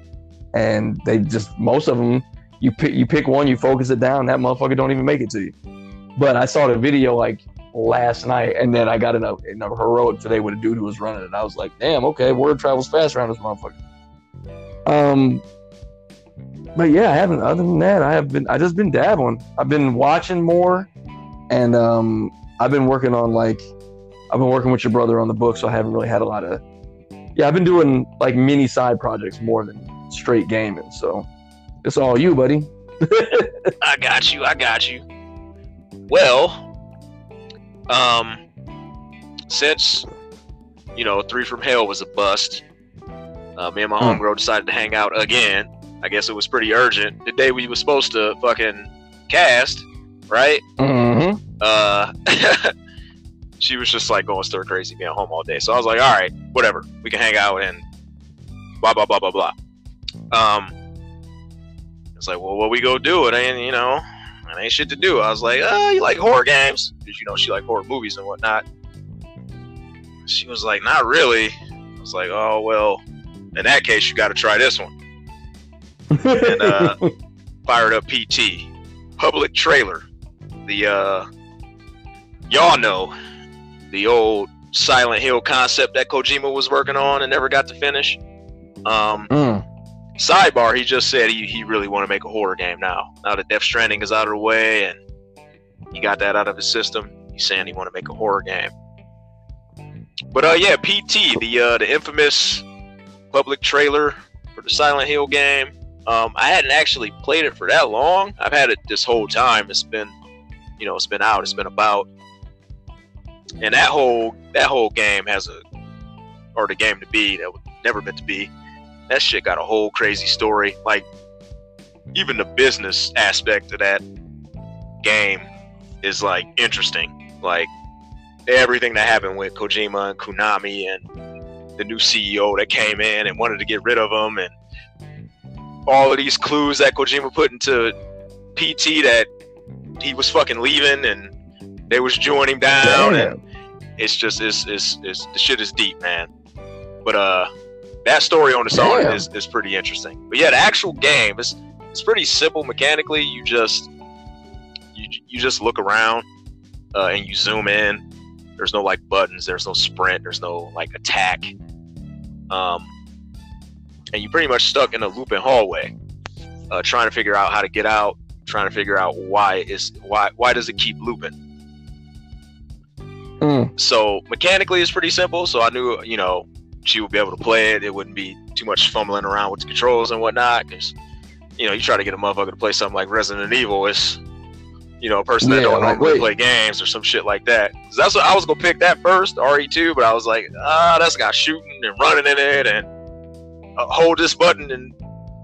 and they just, most of them, you pick one, you focus it down, that motherfucker don't even make it to you. But I saw the video like last night, and then I got in a heroic today with a dude who was running it, and I was like, damn, okay, word travels fast around this motherfucker. But yeah, I haven't. Other than that, I just been dabbling. I've been watching more, and I've been working on like, I've been working with your brother on the book, so I haven't really had a lot of. Yeah, I've been doing like mini side projects more than straight gaming. So it's all you, buddy. I got you. Well, since Three from Hell was a bust, me and my homegirl decided to hang out again. I guess it was pretty urgent. The day we were supposed to fucking cast, right? Mm-hmm. She was just like going stir crazy, being home all day. So I was like, all right, whatever. We can hang out and blah, blah, blah, blah, blah. It's like, well, what we go do? It ain't, it ain't shit to do. I was like, oh, you like horror games? Because, she like horror movies and whatnot. She was like, not really. I was like, oh, well, in that case, you got to try this one. And fired up PT public trailer, the y'all know the old Silent Hill concept that Kojima was working on and never got to finish. Sidebar, he just said he really want to make a horror game now that Death Stranding is out of the way and he got that out of his system. He's saying he want to make a horror game, but yeah, PT, the infamous public trailer for the Silent Hill game. I hadn't actually played it for that long. I've had it this whole time. It's been, it's been out. It's been about, and that whole game the game to be that was never meant to be. That shit got a whole crazy story. Like even the business aspect of that game is like interesting. Like everything that happened with Kojima and Konami and the new CEO that came in and wanted to get rid of him, and all of these clues that Kojima put into PT that he was fucking leaving and they was joining him down. Damn. And it's the shit is deep, man. But that story on its own is pretty interesting. But yeah, the actual game it's pretty simple mechanically. You just you look around and you zoom in. There's no like buttons. There's no sprint. There's no like attack. And you're pretty much stuck in a looping hallway, trying to figure out how to get out, trying to figure out why does it keep looping. So mechanically it's pretty simple, so I knew she would be able to play it. It wouldn't be too much fumbling around with the controls and whatnot, because you try to get a motherfucker to play something like Resident Evil, it's a person that don't normally play games or some shit like that. So that's what I was gonna pick that first, RE2, but I was like, that's got shooting and running in it and hold this button and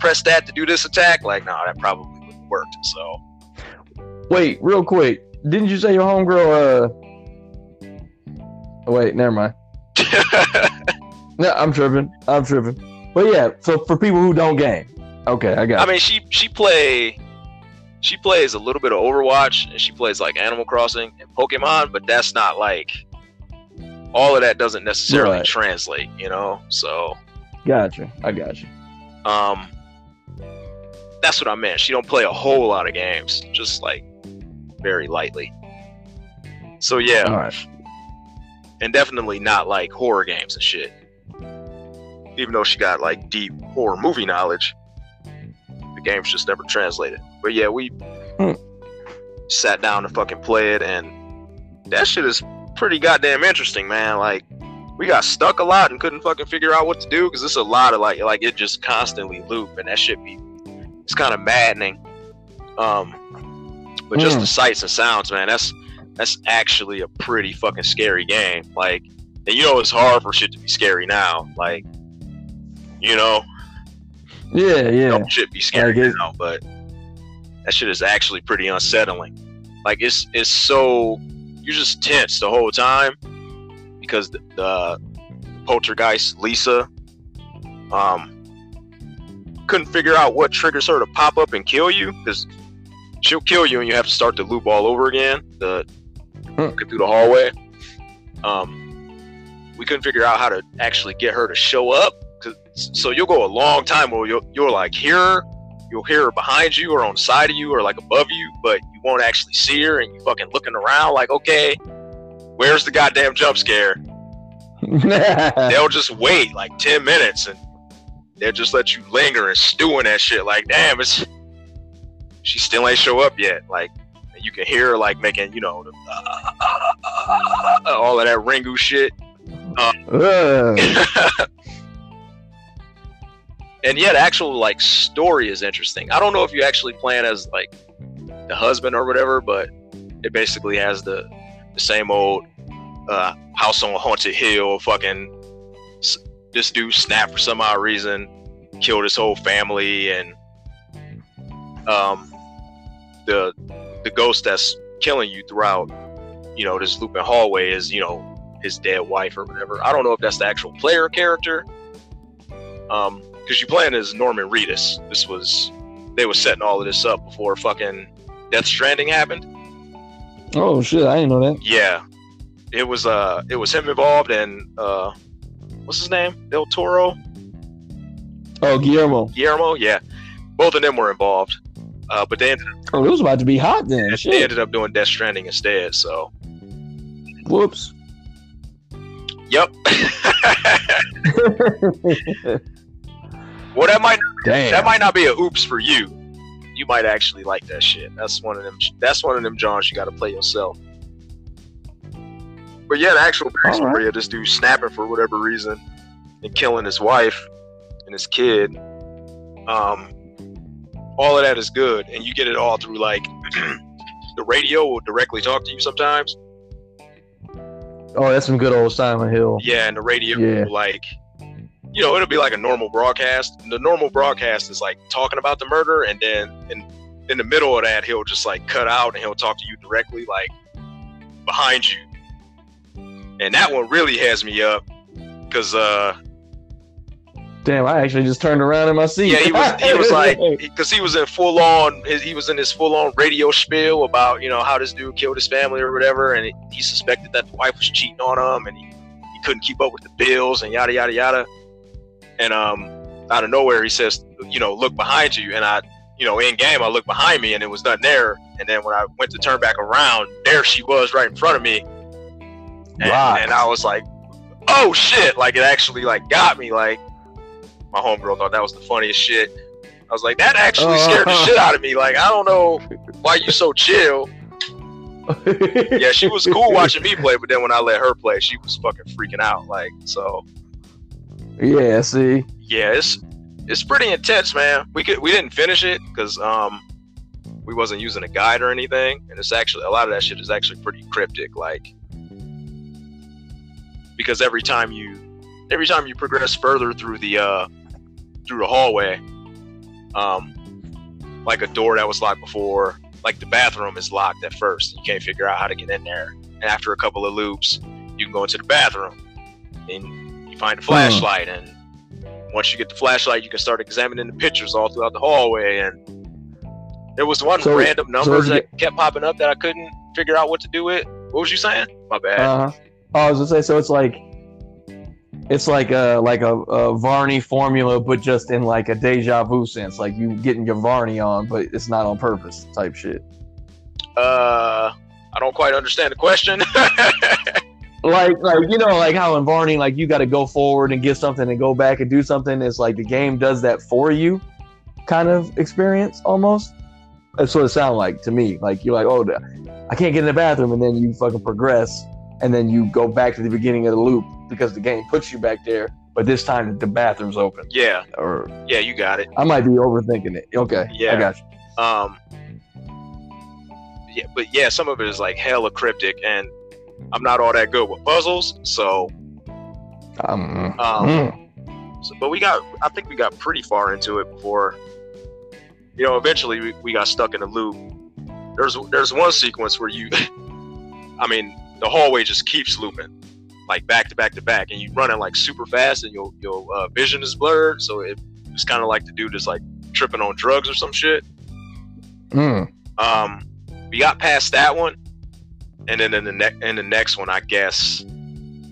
press that to do this attack. Like, no, that probably wouldn't work. So, wait, real quick, didn't you say your homegirl? Wait, never mind. No, I'm tripping. But yeah, so for people who don't game, okay, I got it. I mean, she plays a little bit of Overwatch and she plays like Animal Crossing and Pokemon, but that's not like all of that doesn't necessarily translate, so. Gotcha. I got you. That's what I meant. She don't play a whole lot of games, just like very lightly. So yeah, all right. And definitely not like horror games and shit. Even though she got like deep horror movie knowledge, the game's just never translated. But yeah, we sat down to fucking play it, and that shit is pretty goddamn interesting, man. Like we got stuck a lot and couldn't fucking figure out what to do, because it's a lot of like it just constantly loop, and that shit be, it's kind of maddening. But just the sights and sounds, man, that's actually a pretty fucking scary game. Like, and you know it's hard for shit to be scary now. Like, you know, no shit be scary now, but that shit is actually pretty unsettling. Like, it's so, you're just tense the whole time, because the poltergeist Lisa couldn't figure out what triggers her to pop up and kill you, because she'll kill you and you have to start the loop all over again, through the hallway. We couldn't figure out how to actually get her to show up, so you'll go a long time where you'll like hear her, you'll hear her behind you or on the side of you or like above you, but you won't actually see her, and you fucking looking around like, okay, where's the goddamn jump scare? They'll just wait like 10 minutes and they'll just let you linger and stew in that shit like, damn, she still ain't show up yet. Like, you can hear her like making, you know, the, all of that Ringu shit. And yet, actual like story is interesting. I don't know if you actually playing as like the husband or whatever, but it basically has the same old house on haunted hill. Fucking this dude snapped for some odd reason, killed his whole family, and the ghost that's killing you throughout, you know, this looping hallway is, you know, his dead wife or whatever. I don't know if that's the actual player character, because you're playing as Norman Reedus. They were setting all of this up before fucking Death Stranding happened. Oh shit, I didn't know that. Yeah, it was him involved, and what's his name? Del Toro. Oh, Guillermo. Guillermo, yeah. Both of them were involved, but they ended up... Oh, it was about to be hot then. They ended up doing Death Stranding instead, so... Whoops. Yep. Well, that might not be a oops for you. You might actually like that shit. That's one of them genres you gotta play yourself. But yeah, the actual story of this dude snapping for whatever reason and killing his wife and his kid... all of that is good, and you get it all through like the radio will directly talk to you sometimes. Oh, that's some good old Silent Hill. Yeah, and the radio will, like, you know, it'll be like a normal broadcast. The normal broadcast is like talking about the murder, and then in the middle of that he'll just like cut out and he'll talk to you directly like behind you. And that one really has me up, because damn, I actually just turned around in my seat. Yeah, he was like, because he was in his full on radio spiel about, you know, how this dude killed his family or whatever, and he suspected that the wife was cheating on him, and he couldn't keep up with the bills and yada yada yada. And out of nowhere he says, you know, look behind you, and I, you know, in game I looked behind me and it was nothing there, and then when I went to turn back around, there she was right in front of me, and, wow. And I was like, oh shit! Like, it actually like got me. Like, my homegirl thought that was the funniest shit. I was like, that actually scared the shit out of me. Like, I don't know why you so chill. Yeah, she was cool watching me play, but then when I let her play, she was fucking freaking out. Like, so. Yeah, see. Yeah, it's pretty intense, man. We didn't finish it because we wasn't using a guide or anything, and it's actually, a lot of that shit is actually pretty cryptic. Like, because every time you progress further through the hallway, like a door that was locked before, like the bathroom is locked at first, you can't figure out how to get in there, and after a couple of loops you can go into the bathroom and you find a flashlight, and once you get the flashlight you can start examining the pictures all throughout the hallway. And there was one random number that kept popping up that I couldn't figure out what to do with. What was you saying? My bad. I was gonna say, so it's like a Varney formula, but just in like a deja vu sense, like you getting your Varney on, but it's not on purpose type shit. I don't quite understand the question. like you know, like how in Varney, like you got to go forward and get something and go back and do something. It's like the game does that for you, kind of experience almost. That's what it sounded like to me. Like you're like, oh, I can't get in the bathroom, and then you fucking progress and then you go back to the beginning of the loop because the game puts you back there, but this time the bathroom's open. Yeah. Or yeah, you got it. I might be overthinking it. Okay. Yeah. I got you. Yeah, but yeah, some of it is like hella cryptic, and I'm not all that good with puzzles, so. So, but we got, I think we got pretty far into it before, you know, eventually we got stuck in a loop. There's one sequence where you, I mean, the hallway just keeps looping, like back to back to back, and you running like super fast, and your vision is blurred, so it's kind of like the dude is like tripping on drugs or some shit. We got past that one, and then in the next one, I guess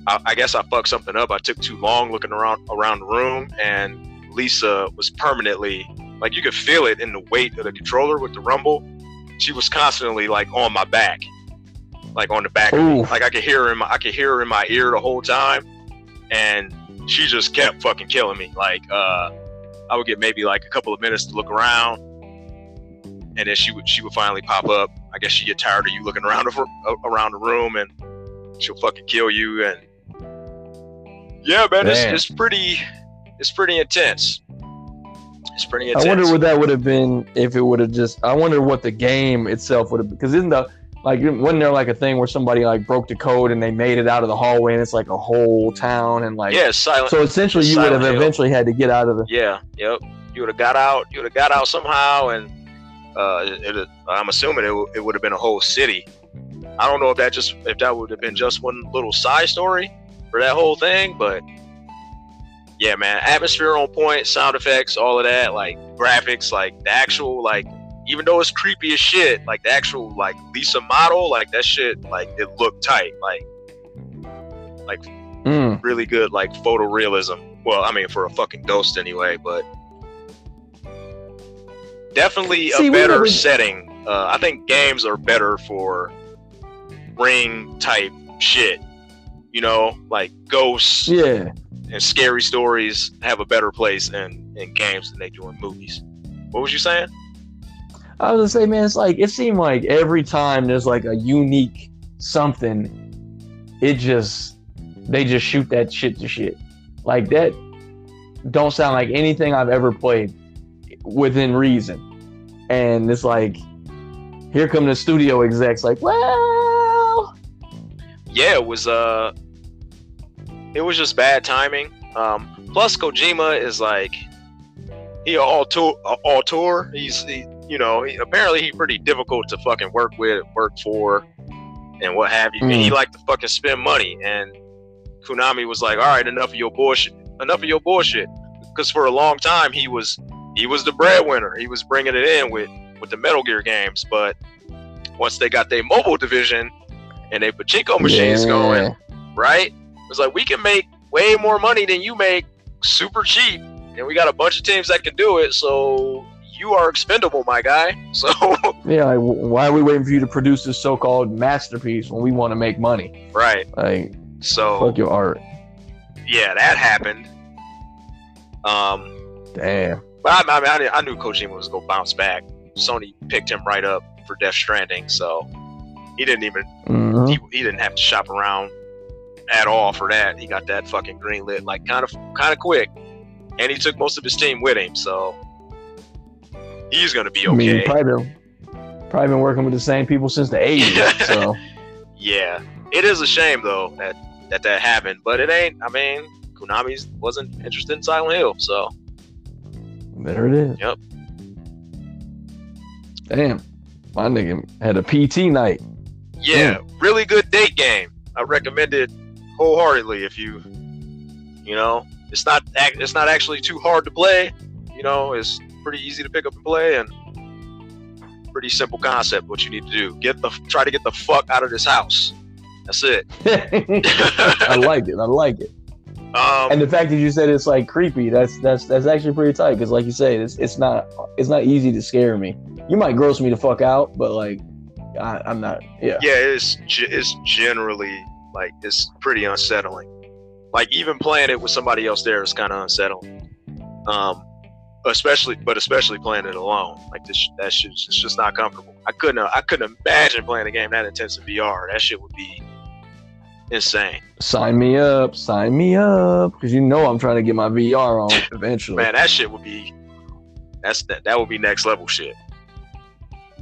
I fucked something up. I took too long looking around the room, and Lisa was permanently, like, you could feel it in the weight of the controller with the rumble. She was constantly like on my back, like on the back. Ooh. Like I could hear her in my ear the whole time, and she just kept fucking killing me. Like I would get maybe like a couple of minutes to look around, and then she would finally pop up. I guess she get tired of you looking around the room, and she'll fucking kill you. And yeah, man. It's pretty intense. It's pretty intense. I wonder what that would have been if it would have just. I wonder what the game itself would have been, because wasn't there like a thing where somebody like broke the code and they made it out of the hallway, and it's like a whole town, and like, yeah, silent. So essentially, you would have eventually had to get out of the. Yeah. Yep. You would have got out. You would have got out somehow, and I'm assuming it would have been a whole city. I don't know if that would have been just one little side story for that whole thing, but yeah, man, atmosphere on point, sound effects, all of that, like graphics, like the actual, like, even though it's creepy as shit, like the actual, like, Lisa model, like that shit, like it looked tight, like really good, like photorealism. Well, I mean, for a fucking ghost anyway, but definitely a better setting. I think games are better for Ring type shit, you know, like ghosts, yeah, and scary stories have a better place in games than they do in movies. What was you saying? I was gonna say, man, it's like, it seemed like every time there's like a unique something, they just shoot that shit to shit. Like that don't sound like anything I've ever played within reason. And it's like, here come the studio execs, like, well, yeah, it was just bad timing. Plus, Kojima is like, he all tour. He's apparently he's pretty difficult to fucking work with, work for, and what have you. Mm. And he liked to fucking spend money. And Konami was like, all right, enough of your bullshit. Because for a long time he was the breadwinner. He was bringing it in with the Metal Gear games, but once they got their mobile division and their pachinko machines going, right? It's like, we can make way more money than you make super cheap, and we got a bunch of teams that can do it, so you are expendable, my guy. So yeah, like, why are we waiting for you to produce this so-called masterpiece when we want to make money? Right. Like, so fuck your art. Yeah, that happened. Damn. But I knew Kojima was gonna bounce back. Sony picked him right up for Death Stranding, so he didn't even he didn't have to shop around at all for that. He got that fucking greenlit like kind of quick, and he took most of his team with him, so he's gonna be okay. I mean, he's probably been working with the same people since the 80s. So yeah, it is a shame though that happened, but it ain't. I mean, Konami wasn't interested in Silent Hill, so there it is. Yep. Damn, my nigga had a PT night. Yeah, really good date game. I recommend it wholeheartedly. If you know, it's not actually too hard to play. You know, it's pretty easy to pick up and play, and pretty simple concept. What you need to do, try to get the fuck out of this house. That's it. I like it. And the fact that you said it's like creepy, that's actually pretty tight, because like you said, it's not easy to scare me. You might gross me the fuck out, but like I'm not. Yeah. Yeah, it's generally like, it's pretty unsettling. Like, even playing it with somebody else there is kind of unsettling. Especially playing it alone. Like, it's just not comfortable. I couldn't imagine playing a game that intense in VR. That shit would be Insane. Sign me up. Sign me up. Because you know I'm trying to get my VR on eventually. Man, that shit would be... That would be next level shit.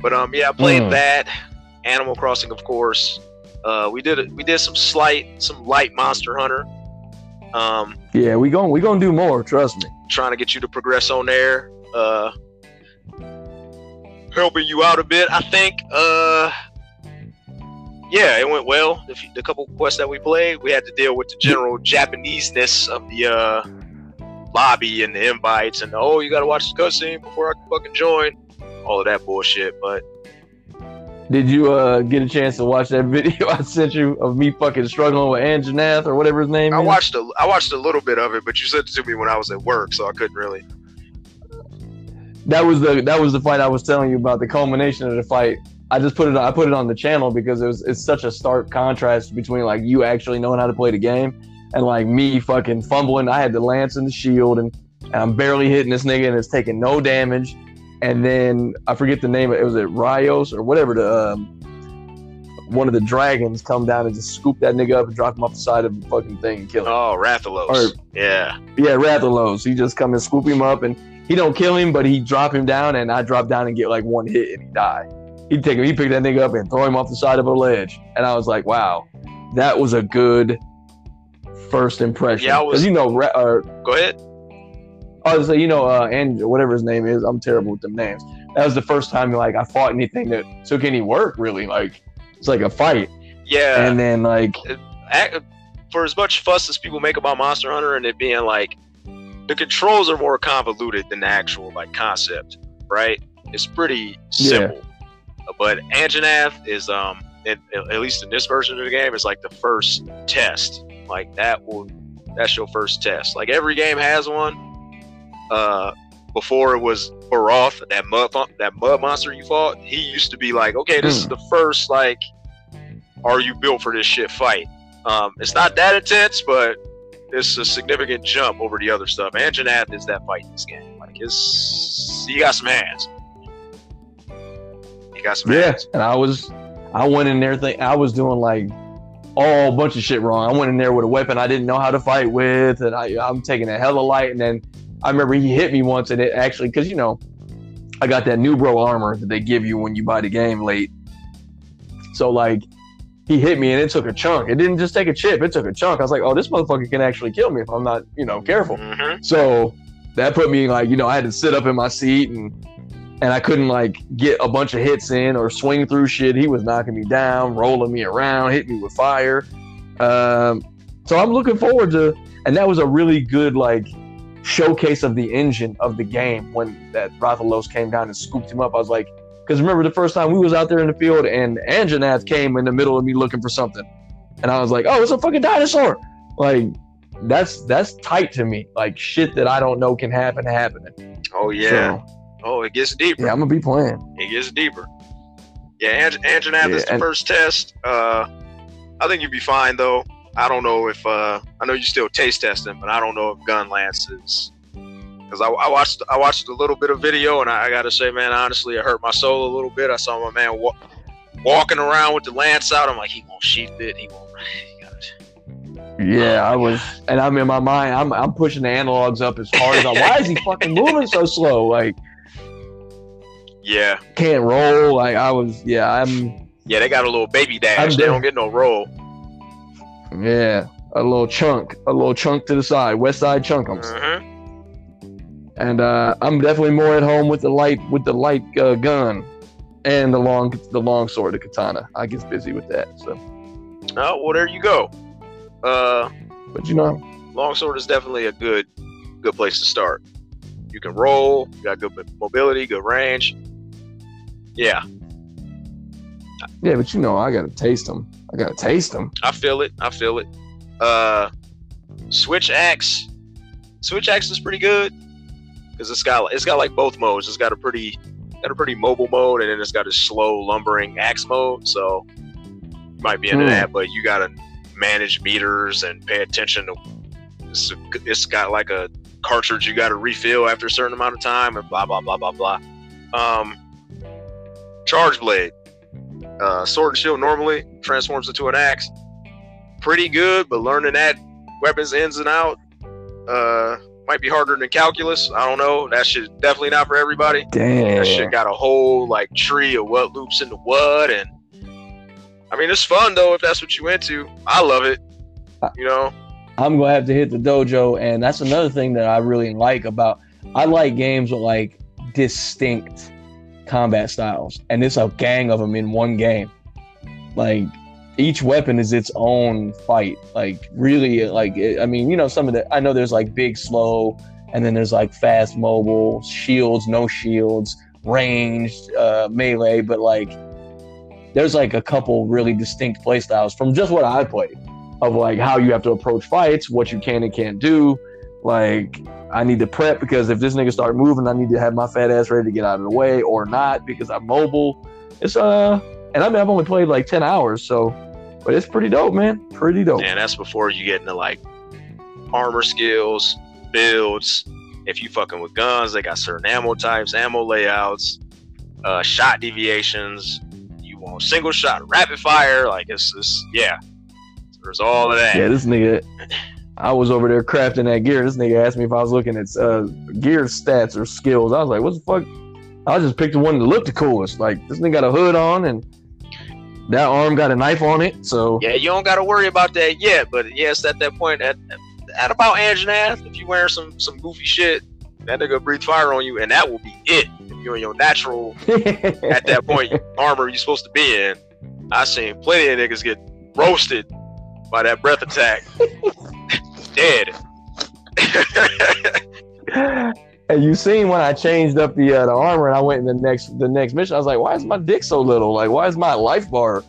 But yeah, I played that. Animal Crossing, of course. We did some light Monster Hunter. Yeah, we gonna do more. Trust me. Trying to get you to progress on there. Helping you out a bit, I think. Yeah, it went well. The couple quests that we played, we had to deal with the general Japanese-ness of the lobby and the invites and the, oh, you gotta watch the cutscene before I can fucking join. All of that bullshit, but... Did you get a chance to watch that video I sent you of me fucking struggling with Anjanath or whatever his name is? I watched a little bit of it, but you sent it to me when I was at work, so I couldn't really. That was the fight I was telling you about, the culmination of the fight. I put it on the channel because it's such a stark contrast between like you actually knowing how to play the game and like me fucking fumbling. I had the lance and the shield and I'm barely hitting this nigga and it's taking no damage. And then I forget the name of it. Was it Ryos or whatever? One of the dragons come down and just scoop that nigga up and drop him off the side of the fucking thing and kill him. Oh, Rathalos. Or, yeah, Rathalos. He just come and scoop him up and he don't kill him, but he drop him down and I drop down and get like one hit and he die. He picked that nigga up and throw him off the side of a ledge. And I was like, wow, that was a good first impression. Yeah, I was. You know, go ahead. I was like, you know, and whatever his name is, I'm terrible with them names. That was the first time like I fought anything that took any work, really. Like it's like a fight. Yeah. And then like, for as much fuss as people make about Monster Hunter and it being like, the controls are more convoluted than the actual like concept, right? It's pretty simple. Yeah. But Anjanath is at least in this version of the game, is like the first test. Like that's your first test. Like every game has one. Before it was Baroth, that mud monster you fought, he used to be like, okay, this is the first, like, are you built for this shit fight? It's not that intense, but it's a significant jump over the other stuff. Anjanath is that fight in this game. Like, he got some hands. He got some hands. And I went in there thinking, I was doing, like, all bunch of shit wrong. I went in there with a weapon I didn't know how to fight with, and I'm taking a hell of light, and then I remember he hit me once, and it actually, because, you know, I got that new bro armor that they give you when you buy the game late. So, like, he hit me, and it took a chunk. It didn't just take a chip. It took a chunk. I was like, oh, this motherfucker can actually kill me if I'm not, you know, careful. Mm-hmm. So that put me, like, you know, I had to sit up in my seat, and I couldn't, like, get a bunch of hits in or swing through shit. He was knocking me down, rolling me around, hitting me with fire. So I'm looking forward to, and that was a really good, like, showcase of the engine of the game when that Rathalos came down and scooped him up. I was like, because remember the first time we was out there in the field and Anjanath came in the middle of me looking for something, and I was like, oh, it's a fucking dinosaur. Like that's tight to me. Like shit that I don't know can happen happening. Oh yeah. So, oh, it gets deeper. Yeah, I'm gonna be playing. It gets deeper. Yeah, Anjanath is the first test. I think you'd be fine though. I don't know if I know you're still taste testing, but I don't know if Gunlance is, because I watched a little bit of video and I gotta say, man, honestly, it hurt my soul a little bit. I saw my man walking around with the lance out. I'm like, he won't sheath it. He won't. Yeah, I was, and I'm in my mind. I'm pushing the analogs up as hard as I. Why is he fucking moving so slow? Like, yeah, can't roll. Like I was. Yeah, I'm. Yeah, they got a little baby dash. They don't get no roll. Yeah, a little chunk to the side, west side chunkums. Mm-hmm. And I'm definitely more at home with the light gun and the long sword, the katana. I get busy with that. So, oh well, there you go. But you know, long sword is definitely a good place to start. You can roll, you got good mobility, good range. Yeah. Yeah, but you know, I gotta taste them. I feel it. Switch axe is pretty good because it's got like both modes. It's got a pretty mobile mode, and then it's got a slow lumbering axe mode. So you might be into that, but you gotta manage meters and pay attention to. It's got like a cartridge you gotta refill after a certain amount of time, and blah blah blah blah blah. Charge blade. Sword and shield normally transforms into an axe. pretty good, but learning that weapons ins and out might be harder than calculus. I don't know. That shit definitely not for everybody. Damn. That shit got a whole like tree of what loops into what, and I mean it's fun though if that's what you into. I love it. You know, I'm gonna have to hit the dojo, and that's another thing that I really like about. I like games with like distinct combat styles, and it's a gang of them in one game. Like each weapon is its own fight. Like really, like I mean, you know, some of the I know there's like big, slow, and then there's like fast, mobile, shields, no shields, ranged, melee. But like, there's like a couple really distinct play styles from just what I played of like how you have to approach fights, what you can and can't do. Like I need to prep because if this nigga start moving, I need to have my fat ass ready to get out of the way or not because I'm mobile. It's and I mean I've only played like 10 hours, so but it's pretty dope, man. Pretty dope. And that's before you get into like armor skills, builds. If you fucking with guns, they got certain ammo types, ammo layouts, shot deviations. You want single shot, rapid fire. Like it's yeah. There's all of that. Yeah, this nigga. I was over there crafting that gear. This nigga asked me if I was looking at gear stats or skills. I was like, what the fuck? I just picked the one that looked the coolest. Like, this nigga got a hood on, and that arm got a knife on it, so... Yeah, you don't got to worry about that yet, but yes, at that point, at about Ange and a half, if you wearing some goofy shit, that nigga breathe fire on you, and that will be it. If you're in your natural, at that point, armor you're supposed to be in. I seen plenty of niggas get roasted by that breath attack. Dead. And you seen when I changed up the armor and I went in the next mission, I was like, why is my dick so little? Like, why is my life bar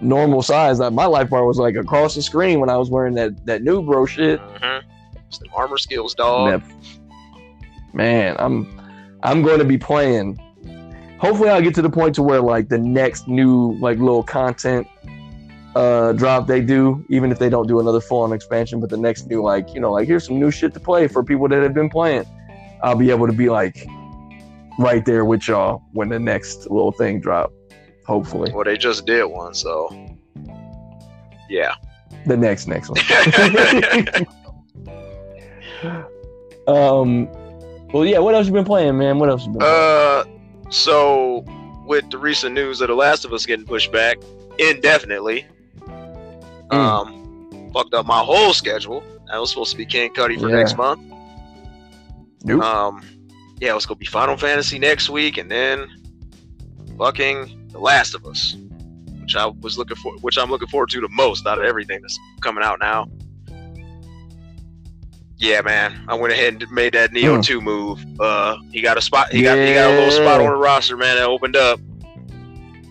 normal size? Like, my life bar was like across the screen when I was wearing that new bro shit. Mm-hmm. Some armor skills, dog. Man, I'm going to be playing. Hopefully I'll get to the point to where like the next new like little content drop they do, even if they don't do another full-on expansion, but the next new like, you know, like here's some new shit to play for people that have been playing, I'll be able to be like right there with y'all when the next little thing drop, hopefully. Well, they just did one, so yeah, the next one. Well, yeah, what else you been playing, man? What else you been playing? So with the recent news of The Last of Us getting pushed back indefinitely, fucked up my whole schedule. I was supposed to be King Cudi for next month. Nope. Yeah, it was gonna be Final Fantasy next week, and then fucking The Last of Us, which I was looking for, which I'm looking forward to the most out of everything that's coming out now. Yeah, man, I went ahead and made that Neo 2 move. He got a spot. He got a little spot on the roster, man. That opened up.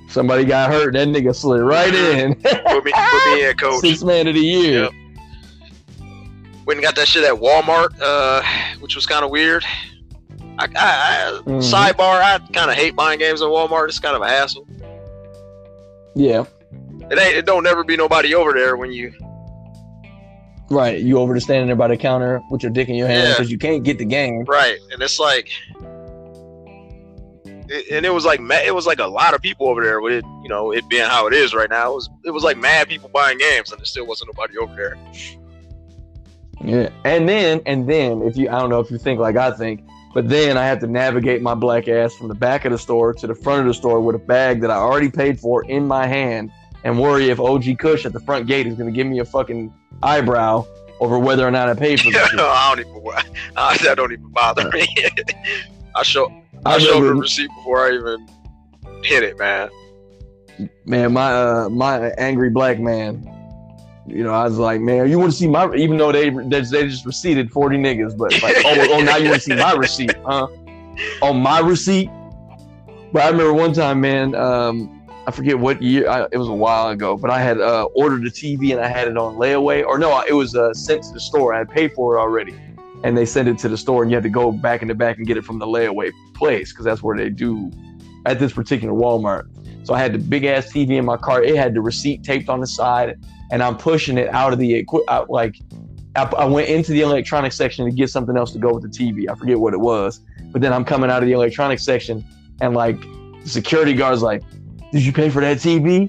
Somebody got hurt. That nigga slid right in. put me in, coach. 6th man of the year. Yep. Went and got that shit at Walmart, which was kind of weird. Sidebar, I kind of hate buying games at Walmart. It's kind of a hassle. Yeah. It don't never be nobody over there when you... Right. You over to standing there by the counter with your dick in your hand because you can't get the game. Right. And it's like... And it was like a lot of people over there with it, you know, it being how it is right now. It was like mad people buying games, and there still wasn't nobody over there. Yeah, and then if you, I don't know if you think like I think, but then I have to navigate my black ass from the back of the store to the front of the store with a bag that I already paid for in my hand, and worry if OG Kush at the front gate is going to give me a fucking eyebrow over whether or not I paid for this. No, that don't even bother me. I showed the receipt before I even hit it, man. Man, my angry black man. You know, I was like, man, you want to see my? Even though they just receipted 40 niggas, but like, oh, now you want to see my receipt, huh? Oh, my receipt. But I remember one time, man. I forget what year. It was a while ago, but I had ordered a TV and I had it on layaway, or no, it was sent to the store. I had paid for it already. And they send it to the store, and you have to go back in the back and get it from the layaway place because that's where they do at this particular Walmart. So I had the big-ass TV in my car. It had the receipt taped on the side, and I'm pushing it out of the equipment. Like, I went into the electronics section to get something else to go with the TV. I forget what it was. But then I'm coming out of the electronics section, and, like, the security guard's like, did you pay for that TV?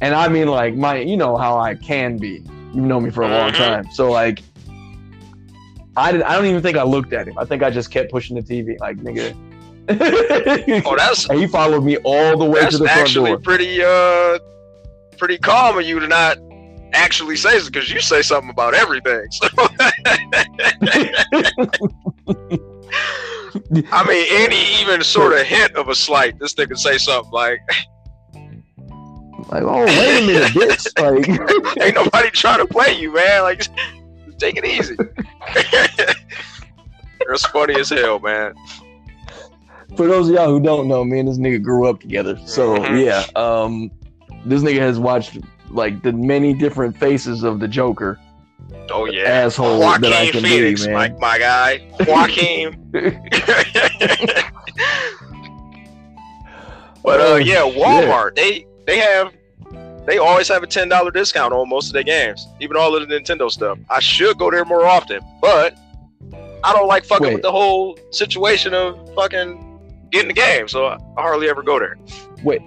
And I mean, like, my, you know how I can be. You've known me for a long time. So, like, I don't even think I looked at him. I think I just kept pushing the TV. Like, nigga. Oh, that's. And he followed me all the way to the front door. That's actually pretty calm of you to not actually say this, because you say something about everything. So. I mean, any even sort of hint of a slight, this nigga say something like. Like, oh, wait a minute, bitch. Like, ain't nobody trying to play you, man. Like, take it easy. That's funny as hell, man. For those of y'all who don't know, me and this nigga grew up together. So, yeah, this nigga has watched, like, the many different faces of the Joker. Oh, yeah. Asshole Joaquin that I can Phoenix, be, man. Like, my guy. Joaquin. But, yeah, Walmart, yeah. They always have a $10 discount on most of their games, even all of the Nintendo stuff. I should go there more often, but I don't like fucking with the whole situation of fucking getting the game, so I hardly ever go there. Wait,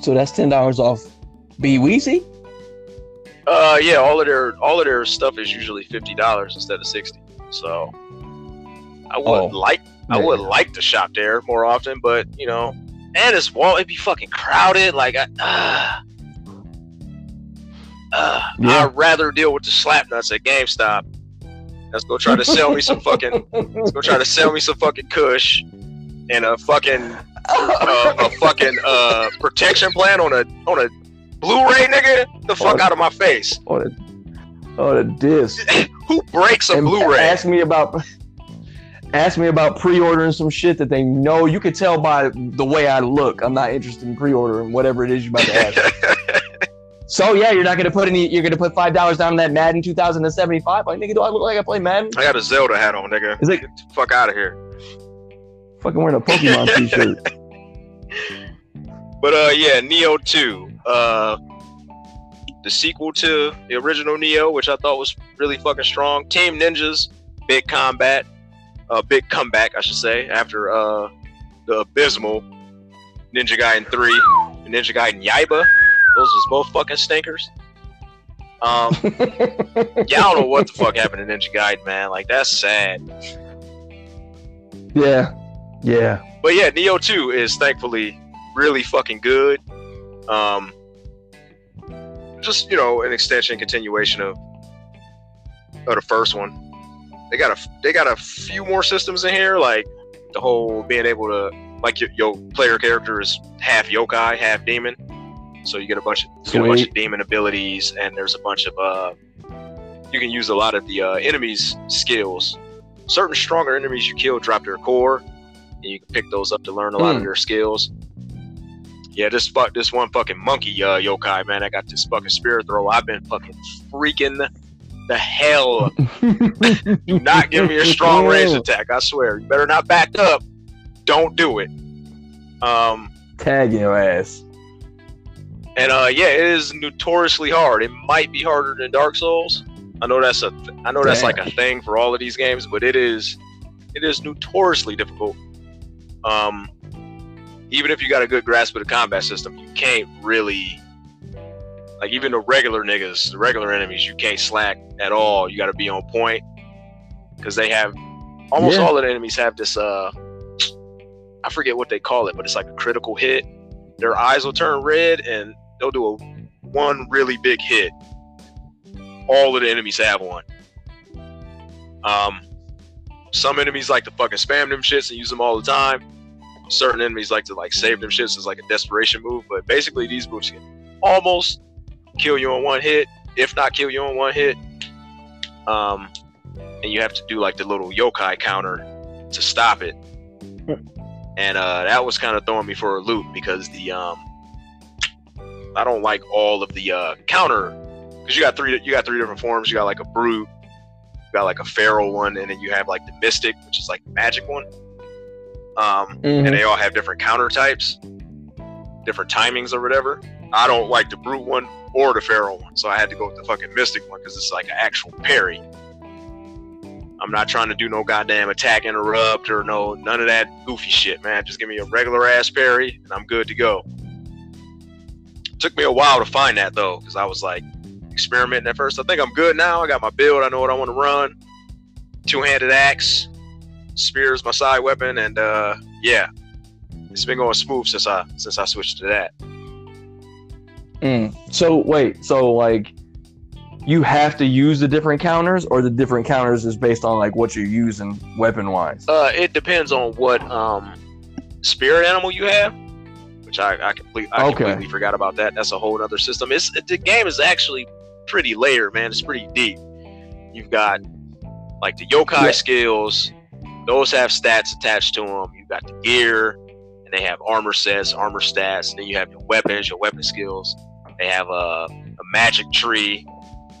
so that's $10 off BWC? Yeah, all of their stuff is usually $50 instead of $60. So I would like to shop there more often, but you know. And it's it'd be fucking crowded. Like, I'd rather deal with the slap nuts at GameStop. Let's go try to sell me some fucking. Let's go try to sell me some fucking Kush and a fucking protection plan on a Blu-ray, nigga. The fuck out of my face. On a disc. Who breaks a Blu-ray? Ask me about pre-ordering some shit that they know. You could tell by the way I look, I'm not interested in pre-ordering whatever it is you're about to ask. So yeah, you're gonna put $5 down on that Madden 2075. Like, nigga, do I look like I play Madden? I got a Zelda hat on, nigga. It's like, get the fuck out of here. Fucking wearing a Pokemon t-shirt. But yeah, Neo 2. The sequel to the original Neo, which I thought was really fucking strong. Team Ninja's big comeback, I should say, after the abysmal Ninja Gaiden 3 and Ninja Gaiden Yaiba. Those was both fucking stinkers. Yeah, I don't know what the fuck happened to Ninja Gaiden, man. Like, that's sad. Yeah. Yeah. But yeah, Neo 2 is thankfully really fucking good. Just, you know, an extension, continuation of the first one. They got a few more systems in here, like the whole being able to, like, your player character is half yokai, half demon, so you get a bunch of demon abilities, and there's a bunch of you can use a lot of the enemies' skills. Certain stronger enemies you kill drop their core, and you can pick those up to learn a lot of their skills. Yeah, this one fucking monkey yokai, man, I got this fucking spear throw. I've been fucking freaking the hell. Do not give me a strong range attack, I swear. You better not back up. Don't do it. Tag your ass. And yeah, it is notoriously hard. It might be harder than Dark Souls. I know that's that's like a thing for all of these games, but it is notoriously difficult. Even if you got a good grasp of the combat system, you can't really, like, even the regular enemies, you can't slack at all. You got to be on point, because they have almost all of the enemies have this. I forget what they call it, but it's like a critical hit. Their eyes will turn red, and they'll do one really big hit. All of the enemies have one. Some enemies like to fucking spam them shits and use them all the time. Certain enemies like to, like, save them shits as like a desperation move. But basically, these moves can almost kill you on one hit, if not kill you on one hit. And you have to do like the little yokai counter to stop it. And that was kind of throwing me for a loop, because the I don't like all of the counter, because you got three different forms. You got like a brute, you got like a feral one, and then you have like the mystic, which is like the magic one. And they all have different counter types, different timings or whatever. I don't like the brute one or the feral one, so I had to go with the fucking mystic one, because it's like an actual parry. I'm not trying to do no goddamn attack interrupt or no none of that goofy shit, man. Just give me a regular ass parry and I'm good to go. It took me a while to find that, though, because I was like experimenting at first. I think I'm good now. I got my build. I know what I want to run. Two-handed axe. Spear is my side weapon. And, yeah, it's been going smooth since I switched to that. So, wait. So, like, you have to use the different counters, or the different counters is based on, like, what you're using weapon-wise? It depends on what spirit animal you have, which I completely forgot about that. That's a whole other system. The game is actually pretty layered, man. It's pretty deep. You've got, like, the yokai skills. Those have stats attached to them. You've got the gear, and they have armor sets, armor stats. And then you have your weapons, your weapon skills. They have a magic tree.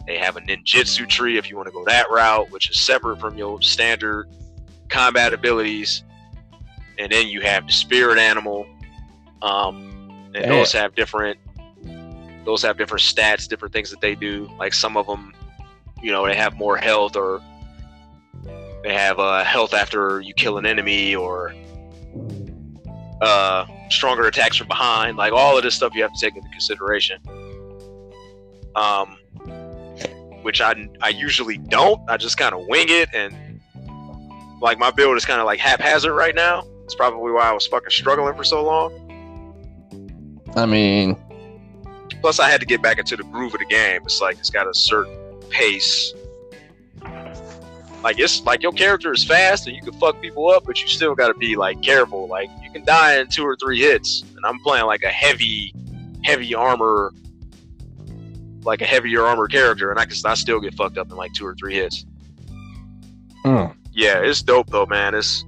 They have a ninjutsu tree if you want to go that route, which is separate from your standard combat abilities. And then you have the spirit animal. And those have different stats, different things that they do. Like some of them, you know, they have more health, or they have health after you kill an enemy, or stronger attacks from behind. Like all of this stuff you have to take into consideration. Which I usually don't. I just kind of wing it, and like my build is kind of like haphazard right now. It's probably why I was fucking struggling for so long. I mean, plus I had to get back into the groove of the game. It's like it's got a certain pace. Like it's like your character is fast and you can fuck people up, but you still got to be like careful. Like you can die in 2 or 3 hits, and I'm playing like a heavy armor. Like a heavier armor character, and I still get fucked up in like 2 or 3 hits. Yeah, it's dope though, man. It's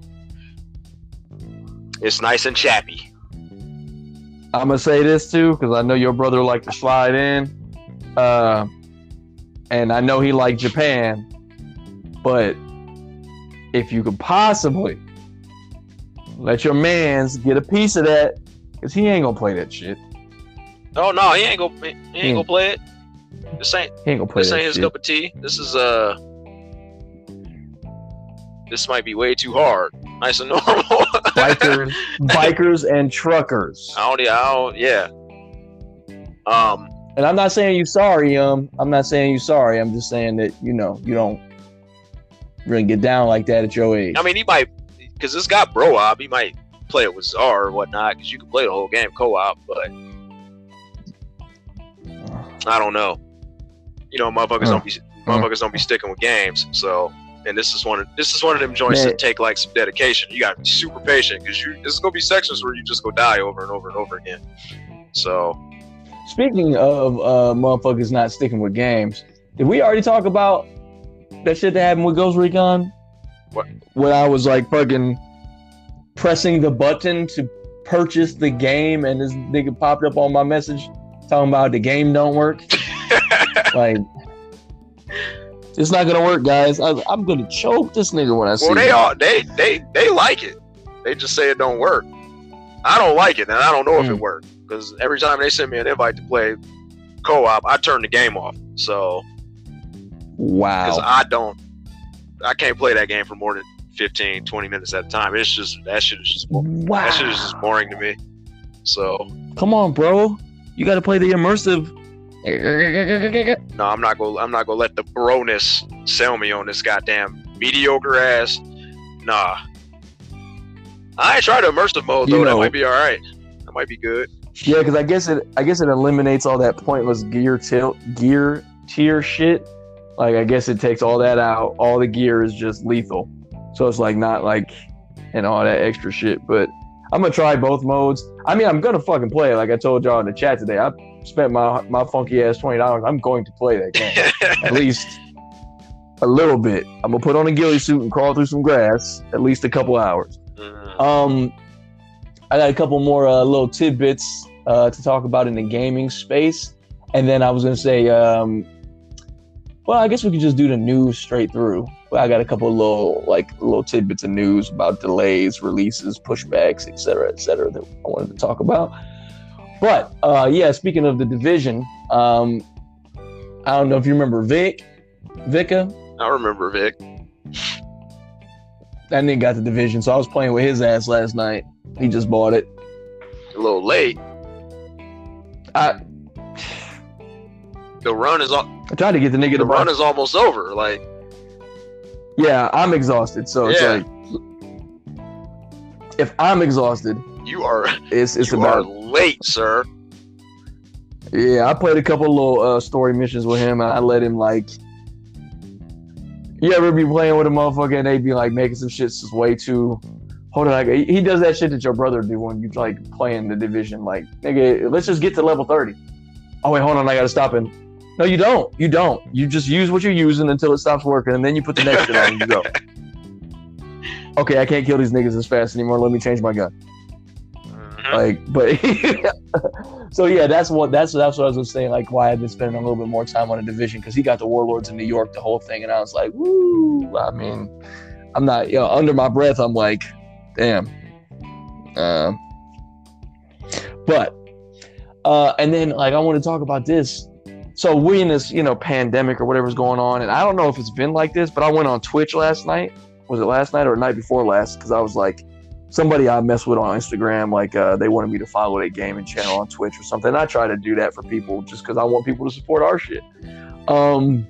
nice and chappy. I'm gonna say this too, because I know your brother liked to slide in, and I know he liked Japan, but if you could possibly let your mans get a piece of that, because he ain't gonna play that shit. Oh no, he ain't gonna play it. This ain't his cup of tea. This is this might be way too hard. Nice and normal. Bikers and truckers. I don't. And I'm not saying you sorry. I'm not saying you sorry. I'm just saying that, you know, you don't really get down like that at your age. I mean, he might, because this guy bro-op, he might play it with Czar or whatnot, because you can play the whole game co-op, but I don't know. You know, motherfuckers don't be sticking with games. So, and this is one of them joints that take like some dedication. You got to be super patient, because this is gonna be sections where you just go die over and over and over again. So, speaking of motherfuckers not sticking with games, did we already talk about that shit that happened with Ghost Recon? What? When I was like fucking pressing the button to purchase the game, and this nigga popped up on my message talking about the game don't work. Like, it's not gonna work, guys. I'm gonna choke this nigga when I see it. Well, they like it. They just say it don't work. I don't like it, and I don't know if it worked, because every time they send me an invite to play co-op, I turn the game off. So, wow. Because I can't play that game for more than 15, 20 minutes at a time. It's just, that shit is just boring to me. So, come on, bro. You got to play the immersive. No, I'm not gonna let the broness sell me on this goddamn mediocre ass. Nah, I ain't tried immersive mode though. You know, that might be all right. That might be good. Yeah, because I guess it eliminates all that pointless gear tier shit. Like, I guess it takes all that out. All the gear is just lethal, so it's like not like and all that extra shit, but. I'm gonna try both modes. I mean, I'm gonna fucking play it. Like I told y'all in the chat today, I spent my funky ass $20. I'm going to play that game at least a little bit. I'm gonna put on a ghillie suit and crawl through some grass at least a couple hours. I got a couple more little tidbits to talk about in the gaming space, and then I was gonna say, well, I guess we could just do the news straight through. I got a couple of little tidbits of news about delays, releases, pushbacks, et cetera, that I wanted to talk about. But, yeah, speaking of The Division, I don't know if you remember Vicka? I remember Vic. That nigga got The Division, so I was playing with his ass last night. He just bought it. A little late. the run is is almost over. Like, yeah, I'm exhausted. So it's like, if I'm exhausted, you are. You are late, sir. Yeah, I played a couple of little story missions with him, and I let him like. You ever be playing with a motherfucker and they be like making some shit just way too. Hold on, like, he does that shit that your brother do when you like playing the Division. Like, nigga, let's just get to level 30. Oh wait, hold on, I gotta stop him. No, you don't. You don't. You just use what you're using until it stops working, and then you put the next shit on and you go. Okay, I can't kill these niggas as fast anymore. Let me change my gun. Like, but so yeah, that's what I was just saying. Like, why I've been spending a little bit more time on a Division, because he got the Warlords in New York, the whole thing, and I was like, woo. I mean, I'm not, you know, under my breath, I'm like, damn. And then like I want to talk about this. So we in this, you know, pandemic or whatever's going on, and I don't know if it's been like this, but I went on Twitch last night. Was it last night or the night before last? Because I was like. Somebody I mess with on Instagram, like they wanted me to follow their gaming channel on Twitch or something. I try to do that for people just because I want people to support our shit. And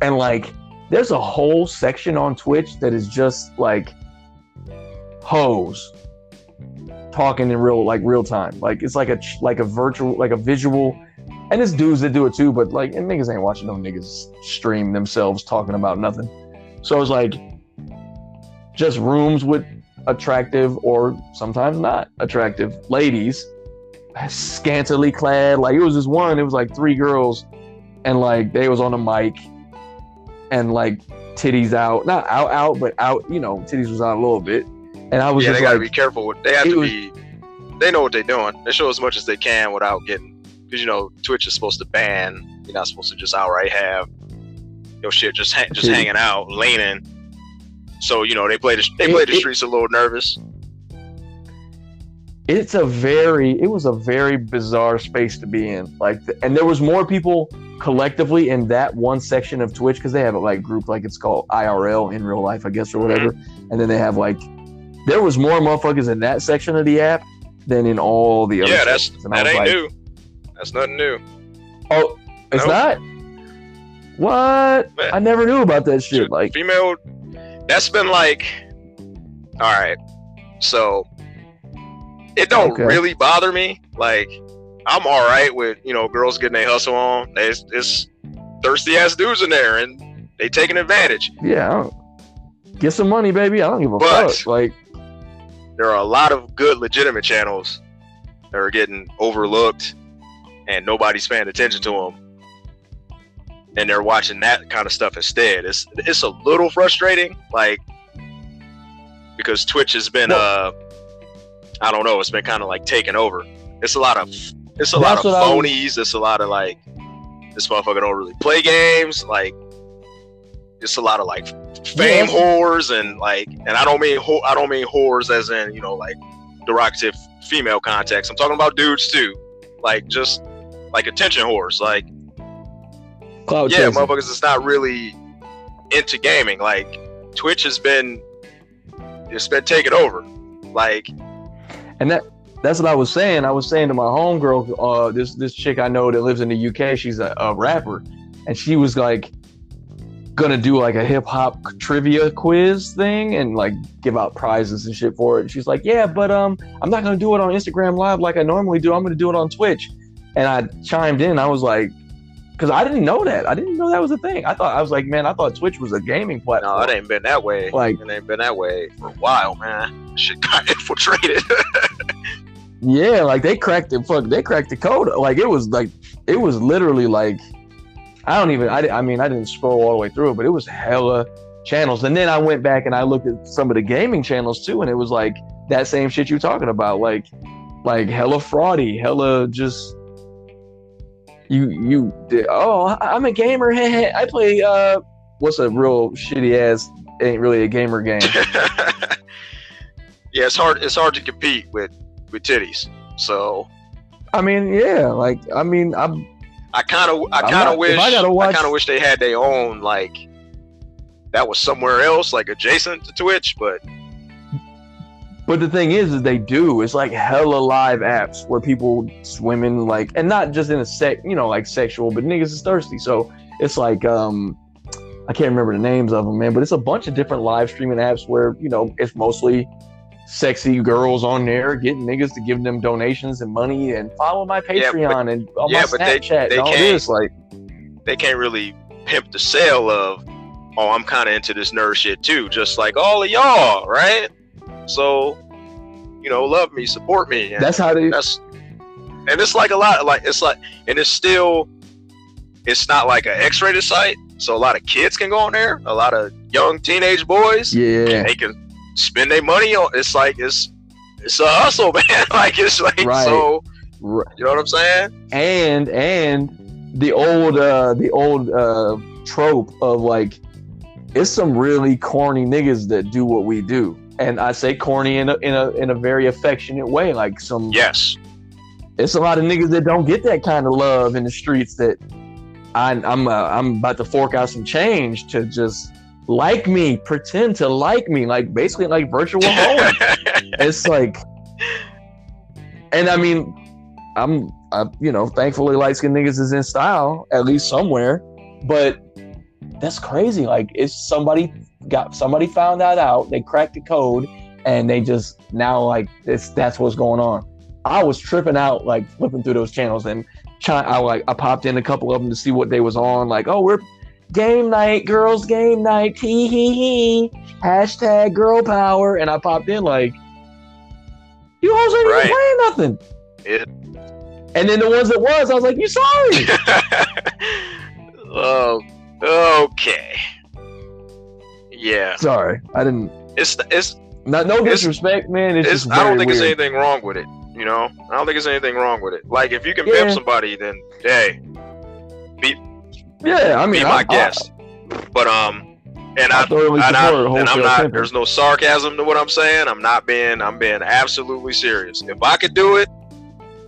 like, there's a whole section on Twitch that is just like hoes talking in real time. Like it's like a visual, and it's dudes that do it too. But like, and niggas ain't watching no niggas stream themselves talking about nothing. So it's like just rooms with. Attractive or sometimes not attractive ladies, scantily clad. Like it was just one. It was like three girls, and like they was on a mic, and like titties out, not out, but out. You know, titties was out a little bit, and I was. Yeah, just they gotta be careful. They know what they're doing. They show as much as they can without getting, because you know Twitch is supposed to ban. You're not supposed to just outright have your shit just hanging out, leaning. So, you know, they play the streets a little nervous. It was a very bizarre space to be in. And there was more people collectively in that one section of Twitch, because they have it like grouped, like it's called IRL, in real life, I guess, or whatever. Mm-hmm. And then they have like, there was more motherfuckers in that section of the app than in all the other. Yeah, that ain't new. That's nothing new. Oh, it's not? What? Man. I never knew about that shit. Like female. That's been like, all right, so it don't really bother me. Like, I'm all right with, you know, girls getting their hustle on. It's thirsty-ass dudes in there, and they taking advantage. Yeah, get some money, baby. I don't give a fuck. Like, there are a lot of good, legitimate channels that are getting overlooked, and nobody's paying attention to them. And they're watching that kind of stuff instead. It's a little frustrating, like, because Twitch has been I don't know, it's been kind of like taken over. It's a lot of phonies. It's a lot of like, this motherfucker don't really play games. Like, it's a lot of like fame whores and like, and I don't mean whores as in, you know, like derogative female context. I'm talking about dudes too, like just like attention whores, like. Cloud chasing. Motherfuckers, it's not really into gaming. Like, Twitch has been, it's been taken over. Like, and that's what I was saying. I was saying to my homegirl, this chick I know that lives in the UK. She's a rapper, and she was like gonna do like a hip hop trivia quiz thing and like give out prizes and shit for it. And she's like, yeah, but I'm not gonna do it on Instagram Live like I normally do. I'm gonna do it on Twitch. And I chimed in. I was like. Because I didn't know that. I didn't know that was a thing. I thought Twitch was a gaming platform. No, it ain't been that way. Like, it ain't been that way for a while, man. Shit got infiltrated. Yeah, like they cracked the code. Like it was literally like, I didn't scroll all the way through it, but it was hella channels. And then I went back and I looked at some of the gaming channels too, and it was like that same shit you're talking about. Like hella fraudy, hella just. I'm a gamer. I play what's a real shitty ass ain't really a gamer game. Yeah, it's hard to compete with titties. So I mean, yeah, like I kind of wish they had their own, like that was somewhere else, like adjacent to Twitch, but But the thing is they do. It's like hella live apps where people swimming, like, and not just in a like sexual, but niggas is thirsty. So it's like, I can't remember the names of them, man, but it's a bunch of different live streaming apps where, you know, it's mostly sexy girls on there getting niggas to give them donations and money and follow my Patreon and my Snapchat and all this. Like, they can't really pimp the sale of, oh, I'm kind of into this nerd shit too, just like all of y'all, right? So, you know, love me, support me. And that's how they. And it's like a lot. Like it's like, and it's still, it's not like an X-rated site, so a lot of kids can go on there. A lot of young teenage boys. Yeah, they can spend their money on. It's like it's a hustle, man. Like it's like right. So. Right. You know what I'm saying? And the old trope of like, it's some really corny niggas that do what we do. And I say corny in a very affectionate way, like some. Yes. It's a lot of niggas that don't get that kind of love in the streets. That I'm about to fork out some change to just like me, pretend to like me, like basically like virtual home. It's like, and I mean, I'm you know, thankfully light skinned niggas is in style at least somewhere, but that's crazy. Like it's somebody. Somebody found that out, they cracked the code, and they just now like this. That's what's going on. I was tripping out, like flipping through those channels, and I popped in a couple of them to see what they was on. Like, oh, we're game night, girls game night, tee hee hee, hashtag girl power. And I popped in like, you hoes ain't even playing nothing. Yeah. And then the ones that was, I was like, you sorry. Okay. Yeah. Sorry, I didn't. It's not no disrespect, man. It's just I don't think there's anything wrong with it. You know, I don't think there's anything wrong with it. Like if you can pimp somebody, then hey, be my guest. But I'm not. There's no sarcasm to what I'm saying. I'm being absolutely serious. If I could do it,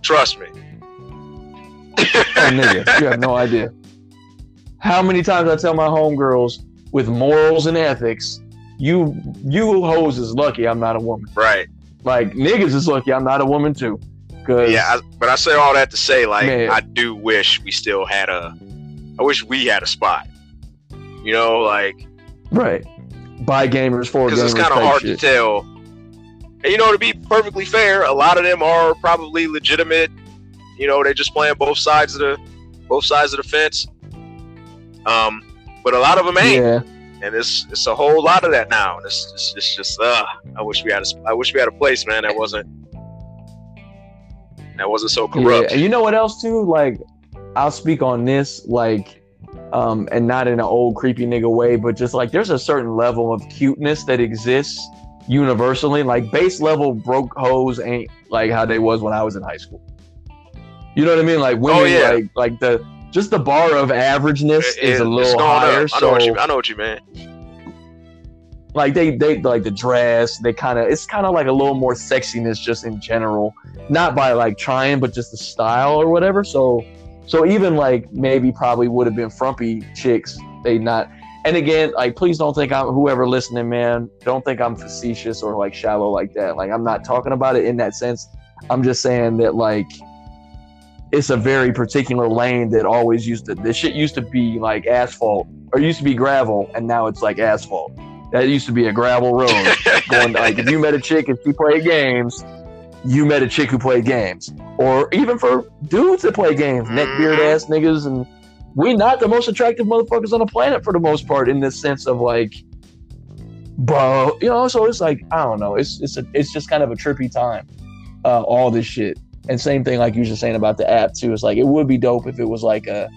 trust me. Oh, nigga, you have no idea how many times I tell my homegirls. With morals and ethics, you hoes is lucky I'm not a woman. Right. Like niggas is lucky I'm not a woman too. But I say all that to say, like, man. I do wish we still had a spot. You know, like. Right. By gamers for gamers. Because it's kind of hard to tell. And you know, to be perfectly fair, a lot of them are probably legitimate. You know, they're just playing both sides of the fence. But a lot of them ain't, and it's a whole lot of that now. And it's just I wish we had a place, man. That wasn't so corrupt. And you know what else too? Like I'll speak on this, like, and not in an old creepy nigga way, but just like there's a certain level of cuteness that exists universally. Like base level broke hoes ain't like how they was when I was in high school. You know what I mean? Like women, like the. Just the bar of averageness is a little higher. I know what you mean. Like they like the dress. It's kind of like a little more sexiness just in general, not by like trying, but just the style or whatever. So even like maybe probably would have been frumpy chicks. They not. And again, like please don't think I'm whoever listening, man. Don't think I'm facetious or like shallow like that. Like I'm not talking about it in that sense. I'm just saying that like. It's a very particular lane that always this shit used to be like asphalt or used to be gravel. And now it's like asphalt. That used to be a gravel road. Going like if you met a chick and she played games, you met a chick who played games, or even for dudes that play games, neck beard ass niggas. And we not the most attractive motherfuckers on the planet for the most part in this sense of like, bro, you know, so it's like, I don't know. It's just kind of a trippy time. All this shit. And same thing like you were just saying about the app too. It's like it would be dope if it was like a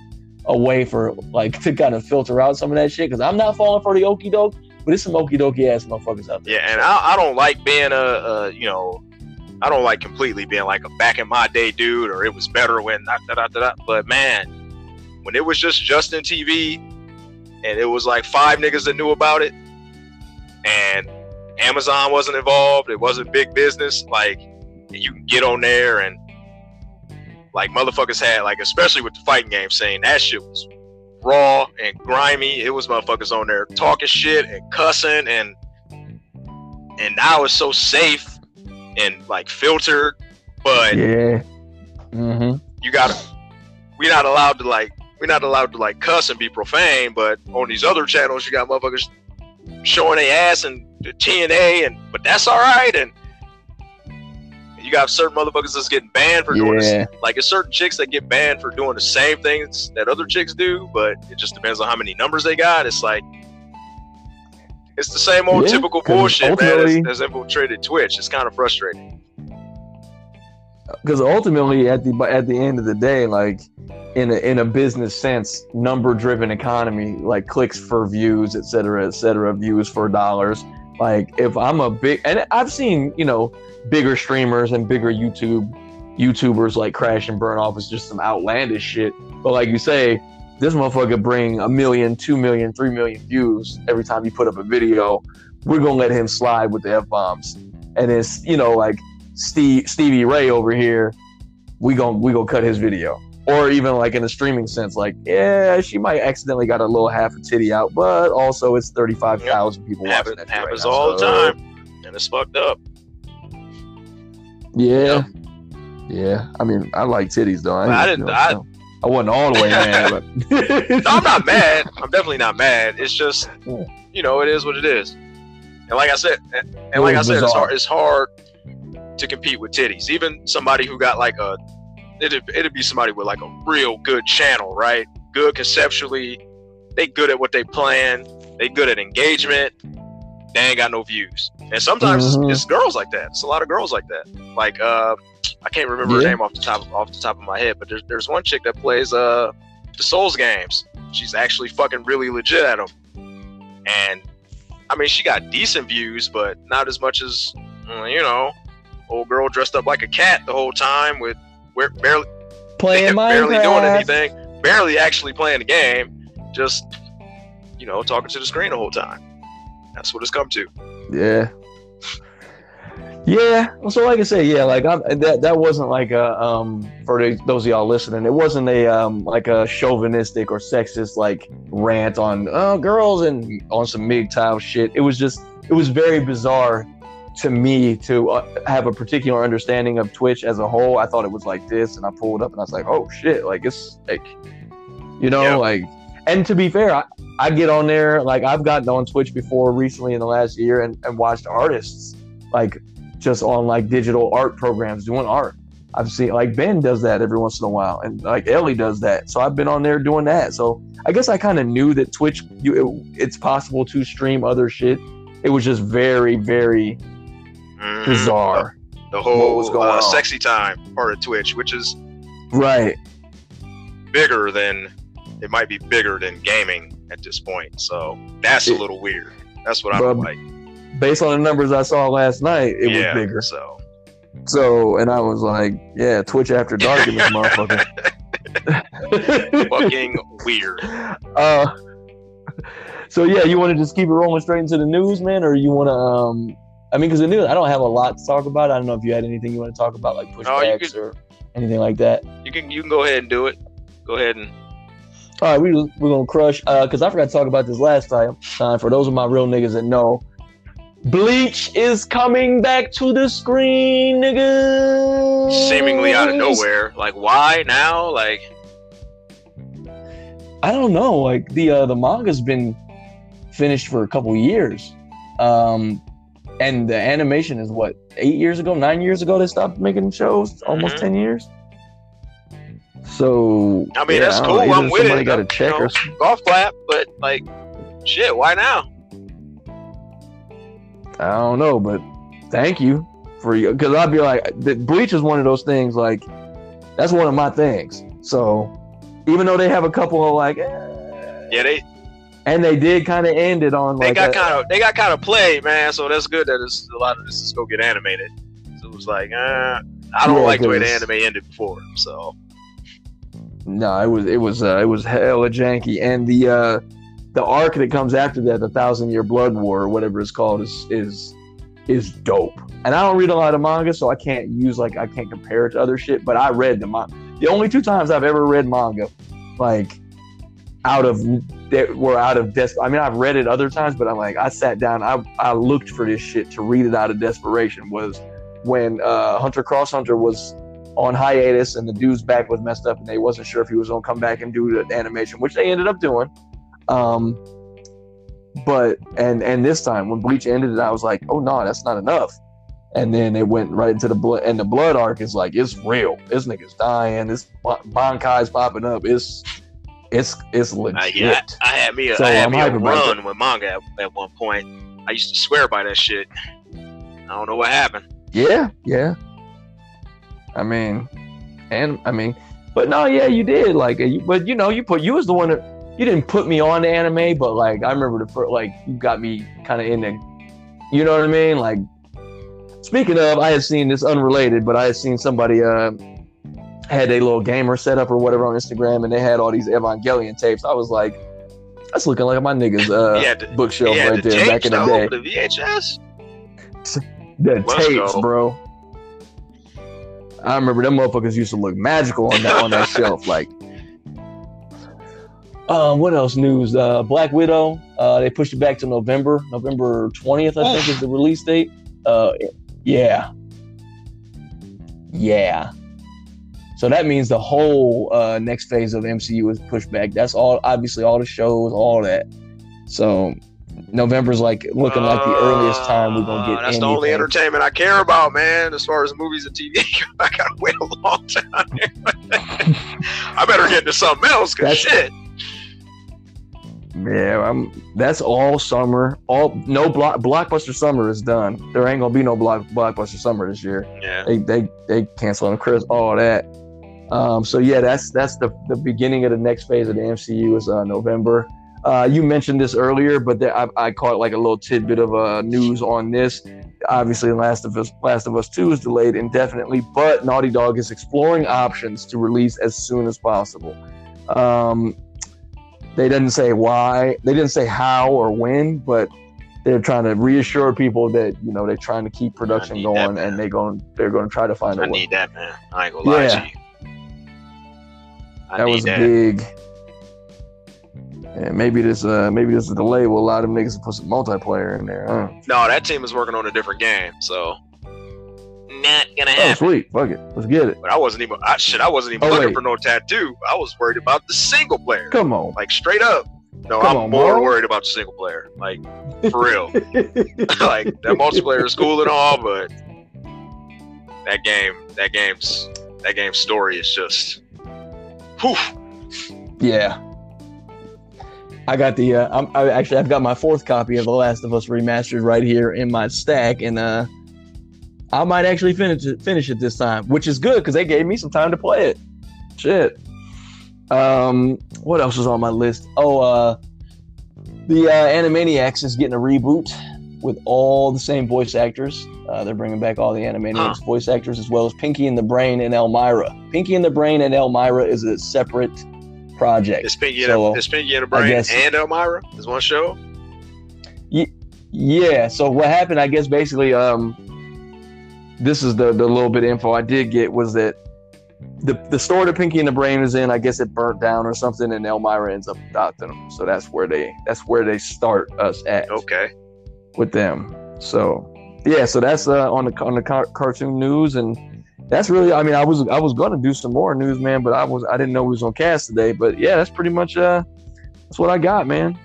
way for like to kind of filter out some of that shit. Because I'm not falling for the okie doke, but it's some okie dokie ass motherfuckers out there. Yeah, and I don't like being I don't like completely being like a back in my day dude or it was better when . But man, when it was just Justin TV and it was like five niggas that knew about it, and Amazon wasn't involved, it wasn't big business, like. And you can get on there and like motherfuckers had like, especially with the fighting game scene, that shit was raw and grimy. It was motherfuckers on there talking shit and cussing and now it's so safe and like filtered, but yeah. Mm-hmm. You gotta, we're not allowed to like cuss and be profane, but on these other channels you got motherfuckers showing their ass and the TNA, and but that's all right. And you got certain motherfuckers that's getting banned for doing this. Like, it's certain chicks that get banned for doing the same things that other chicks do, but it just depends on how many numbers they got. It's like, it's the same old typical bullshit, man, that's infiltrated Twitch. It's kind of frustrating. Because ultimately, at the end of the day, like, in a business sense, number-driven economy, like clicks for views, et cetera, views for dollars. Like, if I'm a big, and I've seen, you know, bigger streamers and bigger YouTubers like Crash and Burn Off is just some outlandish shit. But like you say, this motherfucker bring 1 million, 2 million, 3 million views every time you put up a video. We're gonna let him slide with the F-bombs. And it's, you know, like Stevie Ray over here, we gonna cut his video. Or even like in a streaming sense, like, yeah, she might accidentally got a little half a titty out, but also it's 35,000 people watching that. It happens all the time, and it's fucked up. Yeah, yeah. I mean, I like titties though. I wasn't all the way mad. But. No, I'm not mad. I'm definitely not mad. It's just, you know, it is what it is. And like I said, it's hard to compete with titties. Even somebody who got like a, it'd be somebody with like a real good channel, right? Good conceptually, they good at what they plan, they good at engagement. They ain't got no views, and sometimes it's girls like that. It's a lot of girls like that. Like I can't remember her name off the top of my head, but there's one chick that plays the Souls games. She's actually fucking really legit at them, and I mean she got decent views, but not as much as, you know, old girl dressed up like a cat the whole time with barely playing, barely doing anything, barely actually playing the game, just, you know, talking to the screen the whole time. That's what it's come to. Yeah. So, like I said, like that wasn't like a for those of y'all listening, it wasn't a like a chauvinistic or sexist like rant on girls and on some MGTOW shit. It was just, it was very bizarre to me to have a particular understanding of Twitch as a whole. I thought it was like this, and I pulled up and I was like, oh shit, like it's like, you know, like. And to be fair, I get on there, like I've gotten on Twitch before recently in the last year and watched artists like just on like digital art programs doing art. I've seen like Ben does that every once in a while, and like Ellie does that. So I've been on there doing that. So I guess I kind of knew that Twitch, it's possible to stream other shit. It was just very, very bizarre. The whole sexy time part of Twitch, which is bigger than... It might be bigger than gaming at this point, so that's a little weird. That's what I don't like. Based on the numbers I saw last night, it was bigger. So, and I was like, yeah, Twitch after dark in this motherfucker. Fucking weird. So yeah, you want to just keep it rolling straight into the news, man, or you want to? I mean, because the news, I don't have a lot to talk about. I don't know if you had anything you want to talk about, like pushbacks or anything like that. You can go ahead and do it. Go ahead and. All right, we're going to crush, because I forgot to talk about this last time. For those of my real niggas that know, Bleach is coming back to the screen, niggas. Seemingly out of nowhere. Like, why now? Like, I don't know. Like, the manga's been finished for a couple years. And the animation is, what, 9 years ago they stopped making shows? Almost 10 years? So I mean, that's cool. I'm with it. Got a check or golf clap, but like, shit, why now? I don't know, but thank you for you, because I'd be like, Bleach is one of those things. Like, that's one of my things. So even though they have a couple of like, they did kind of end it on. They got kind of played, man. So that's good that a lot of this is gonna get animated. So it was like, I don't like the way the anime ended before, so. No, it was hella janky, and the arc that comes after that, the 1,000-Year Blood War or whatever it's called, is dope. And I don't read a lot of manga, so I can't compare it to other shit. But I read the manga. The only two times I've ever read manga, like out of desperation. I mean, I've read it other times, but I sat down, I looked for this shit to read it out of desperation. Was when Hunter Cross Hunter was on hiatus and the dude's back was messed up and they wasn't sure if he was going to come back and do the animation, which they ended up doing. But this time when Bleach ended, I was like, oh no, that's not enough. And then it went right into the blood, and the blood arc is like, it's real. This nigga's dying. This Bankai's popping up. It's legit. I had me a run with manga at one point. I used to swear by that shit. I don't know what happened. Yeah. You did. You was the one that you didn't put me on to anime, but like I remember the first, like you got me kind of in there. You know what I mean? Like, speaking of, I had seen this unrelated, but I had seen somebody had a little gamer set up or whatever on Instagram, and they had all these Evangelion tapes. I was like, that's looking like my nigga's bookshelf right there back in the day. The VHS? The tapes, bro. I remember them motherfuckers used to look magical on that shelf. Like, what else news? Black Widow. They pushed it back to November 20th, I think, is the release date. Yeah. So that means the whole next phase of MCU is pushed back. That's all, obviously, all the shows, all that. So November's like looking like the earliest time we're gonna get. That's anything. The only entertainment I care about, man. As far as movies and TV, I gotta wait a long time. I better get into something else, cause shit. Yeah, that's all summer. Blockbuster summer is done. There ain't gonna be no blockbuster summer this year. Yeah, they canceling Chris, all that. So yeah, that's the beginning of the next phase of the MCU is November. You mentioned this earlier, but I caught like a little tidbit of news on this. Obviously, Last of Us 2 is delayed indefinitely, but Naughty Dog is exploring options to release as soon as possible. They didn't say why, they didn't say how or when, but they're trying to reassure people that, you know, they're trying to keep production going, and they're going to try to find a way. I need that, man. I ain't gonna lie to you. That was big. And maybe this delay will allow them niggas to put some multiplayer in there. Huh? No, that team is working on a different game, so not gonna happen. Oh, sweet. Fuck it. Let's get it. But I wasn't even looking for no tattoo. I was worried about the single player. Come on. Like, straight up. No, I'm more worried about the single player. Like, for real. Like, that multiplayer is cool and all, but that game's story is just whew. Yeah. I got the I've got my fourth copy of The Last of Us Remastered right here in my stack, and I might actually finish it this time, which is good because they gave me some time to play it. Shit. What else is on my list? Oh, the Animaniacs is getting a reboot with all the same voice actors. They're bringing back all the Animaniacs voice actors, as well as Pinky and the Brain and Elmira. Pinky and the Brain and Elmira is a separate project. It's Pinky and the Brain and Elmira is one show? Yeah. So what happened, I guess, basically... this is the little bit of info I did get, was that the store that Pinky and the Brain is in, I guess it burnt down or something, and Elmira ends up adopting them. So that's where they start us at. Okay. With them. So yeah, so that's on the cartoon news, and that's really, I mean, I was gonna do some more news, man, but I didn't know we was on cast today. But yeah, that's pretty much that's what I got, man.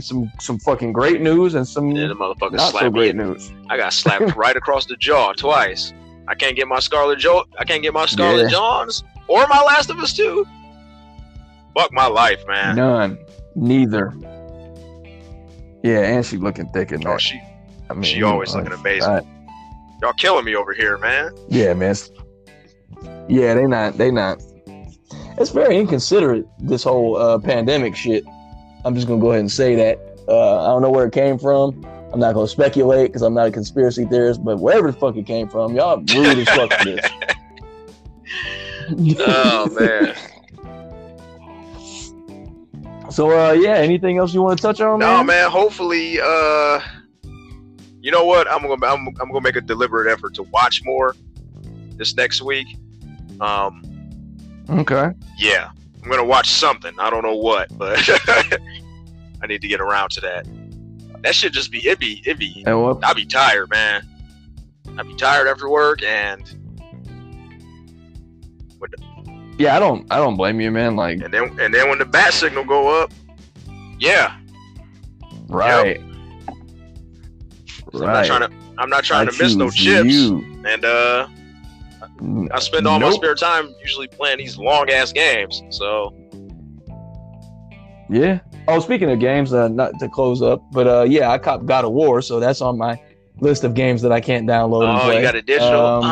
Some fucking great news and some the motherfucker not so great news. I got slapped right across the jaw twice. I can't get my Scarlett Johns or my Last of Us 2. Fuck my life, man. None. Neither. Yeah, and she looking thick and that. She always looking amazing. Y'all killing me over here, man. Yeah, man. Yeah, they not. It's very inconsiderate, this whole pandemic shit. I'm just going to go ahead and say that. I don't know where it came from. I'm not going to speculate because I'm not a conspiracy theorist, but wherever the fuck it came from, y'all rude as fuck for this. Oh, man. So, anything else you want to touch on, man? No, man, hopefully, you know what? I'm gonna make a deliberate effort to watch more this next week. Okay. Yeah. I'm going to watch something. I don't know what, but I need to get around to that. That should just be, it'd be, I'll be tired, man. I'd be tired after work, and yeah, I don't blame you, man. Like, and then when the bat signal go up, yeah, right, yep. So right. I'm not trying to miss no chips, you. And I spend all my spare time usually playing these long ass games. So yeah. Oh, speaking of games, not to close up, but yeah, I copped God of War, so that's on my list of games that I can't download and play. Oh, you got a digital?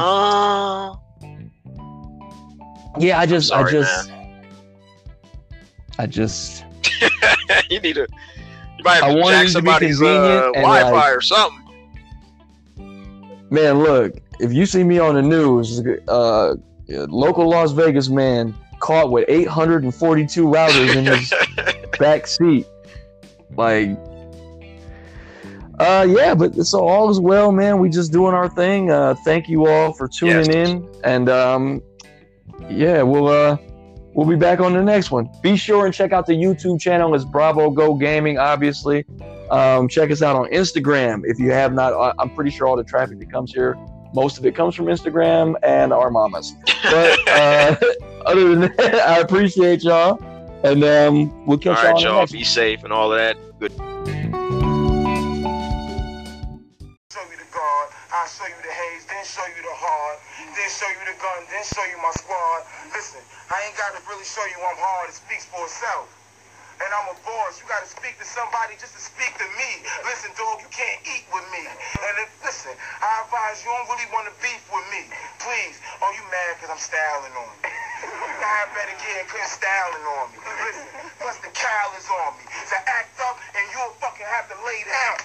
Yeah, I just you need to. You might have to jack somebody's Wi-Fi or something. Man, look, if you see me on the news, local Las Vegas man caught with 842 routers in his back seat. Like, yeah, but so all is well, man. We just doing our thing. Thank you all for tuning in, and yeah, we'll be back on the next one. Be sure and check out the YouTube channel. It's Bravo Go Gaming, obviously. Check us out on Instagram if you have not. I'm pretty sure all the traffic that comes here, most of it comes from Instagram and our mamas. But other than that, I appreciate y'all. And we'll catch y'all. All right, y'all. Be safe and all of that. Good. Show you the guard. I'll show you the haze. Then show you the hard. Then show you the gun. Then show you my squad. Listen, I ain't got to really show you I'm hard. It speaks for itself. And I'm a boss. You got to speak to somebody just to speak to me. Listen, dog, you can't eat with me. And if, listen, I advise you don't really want to beef with me. Please. Oh, you mad because I'm styling on you. You got better gear because styling on me. Listen, plus the cowl is on me. So act up and you'll fucking have to lay down.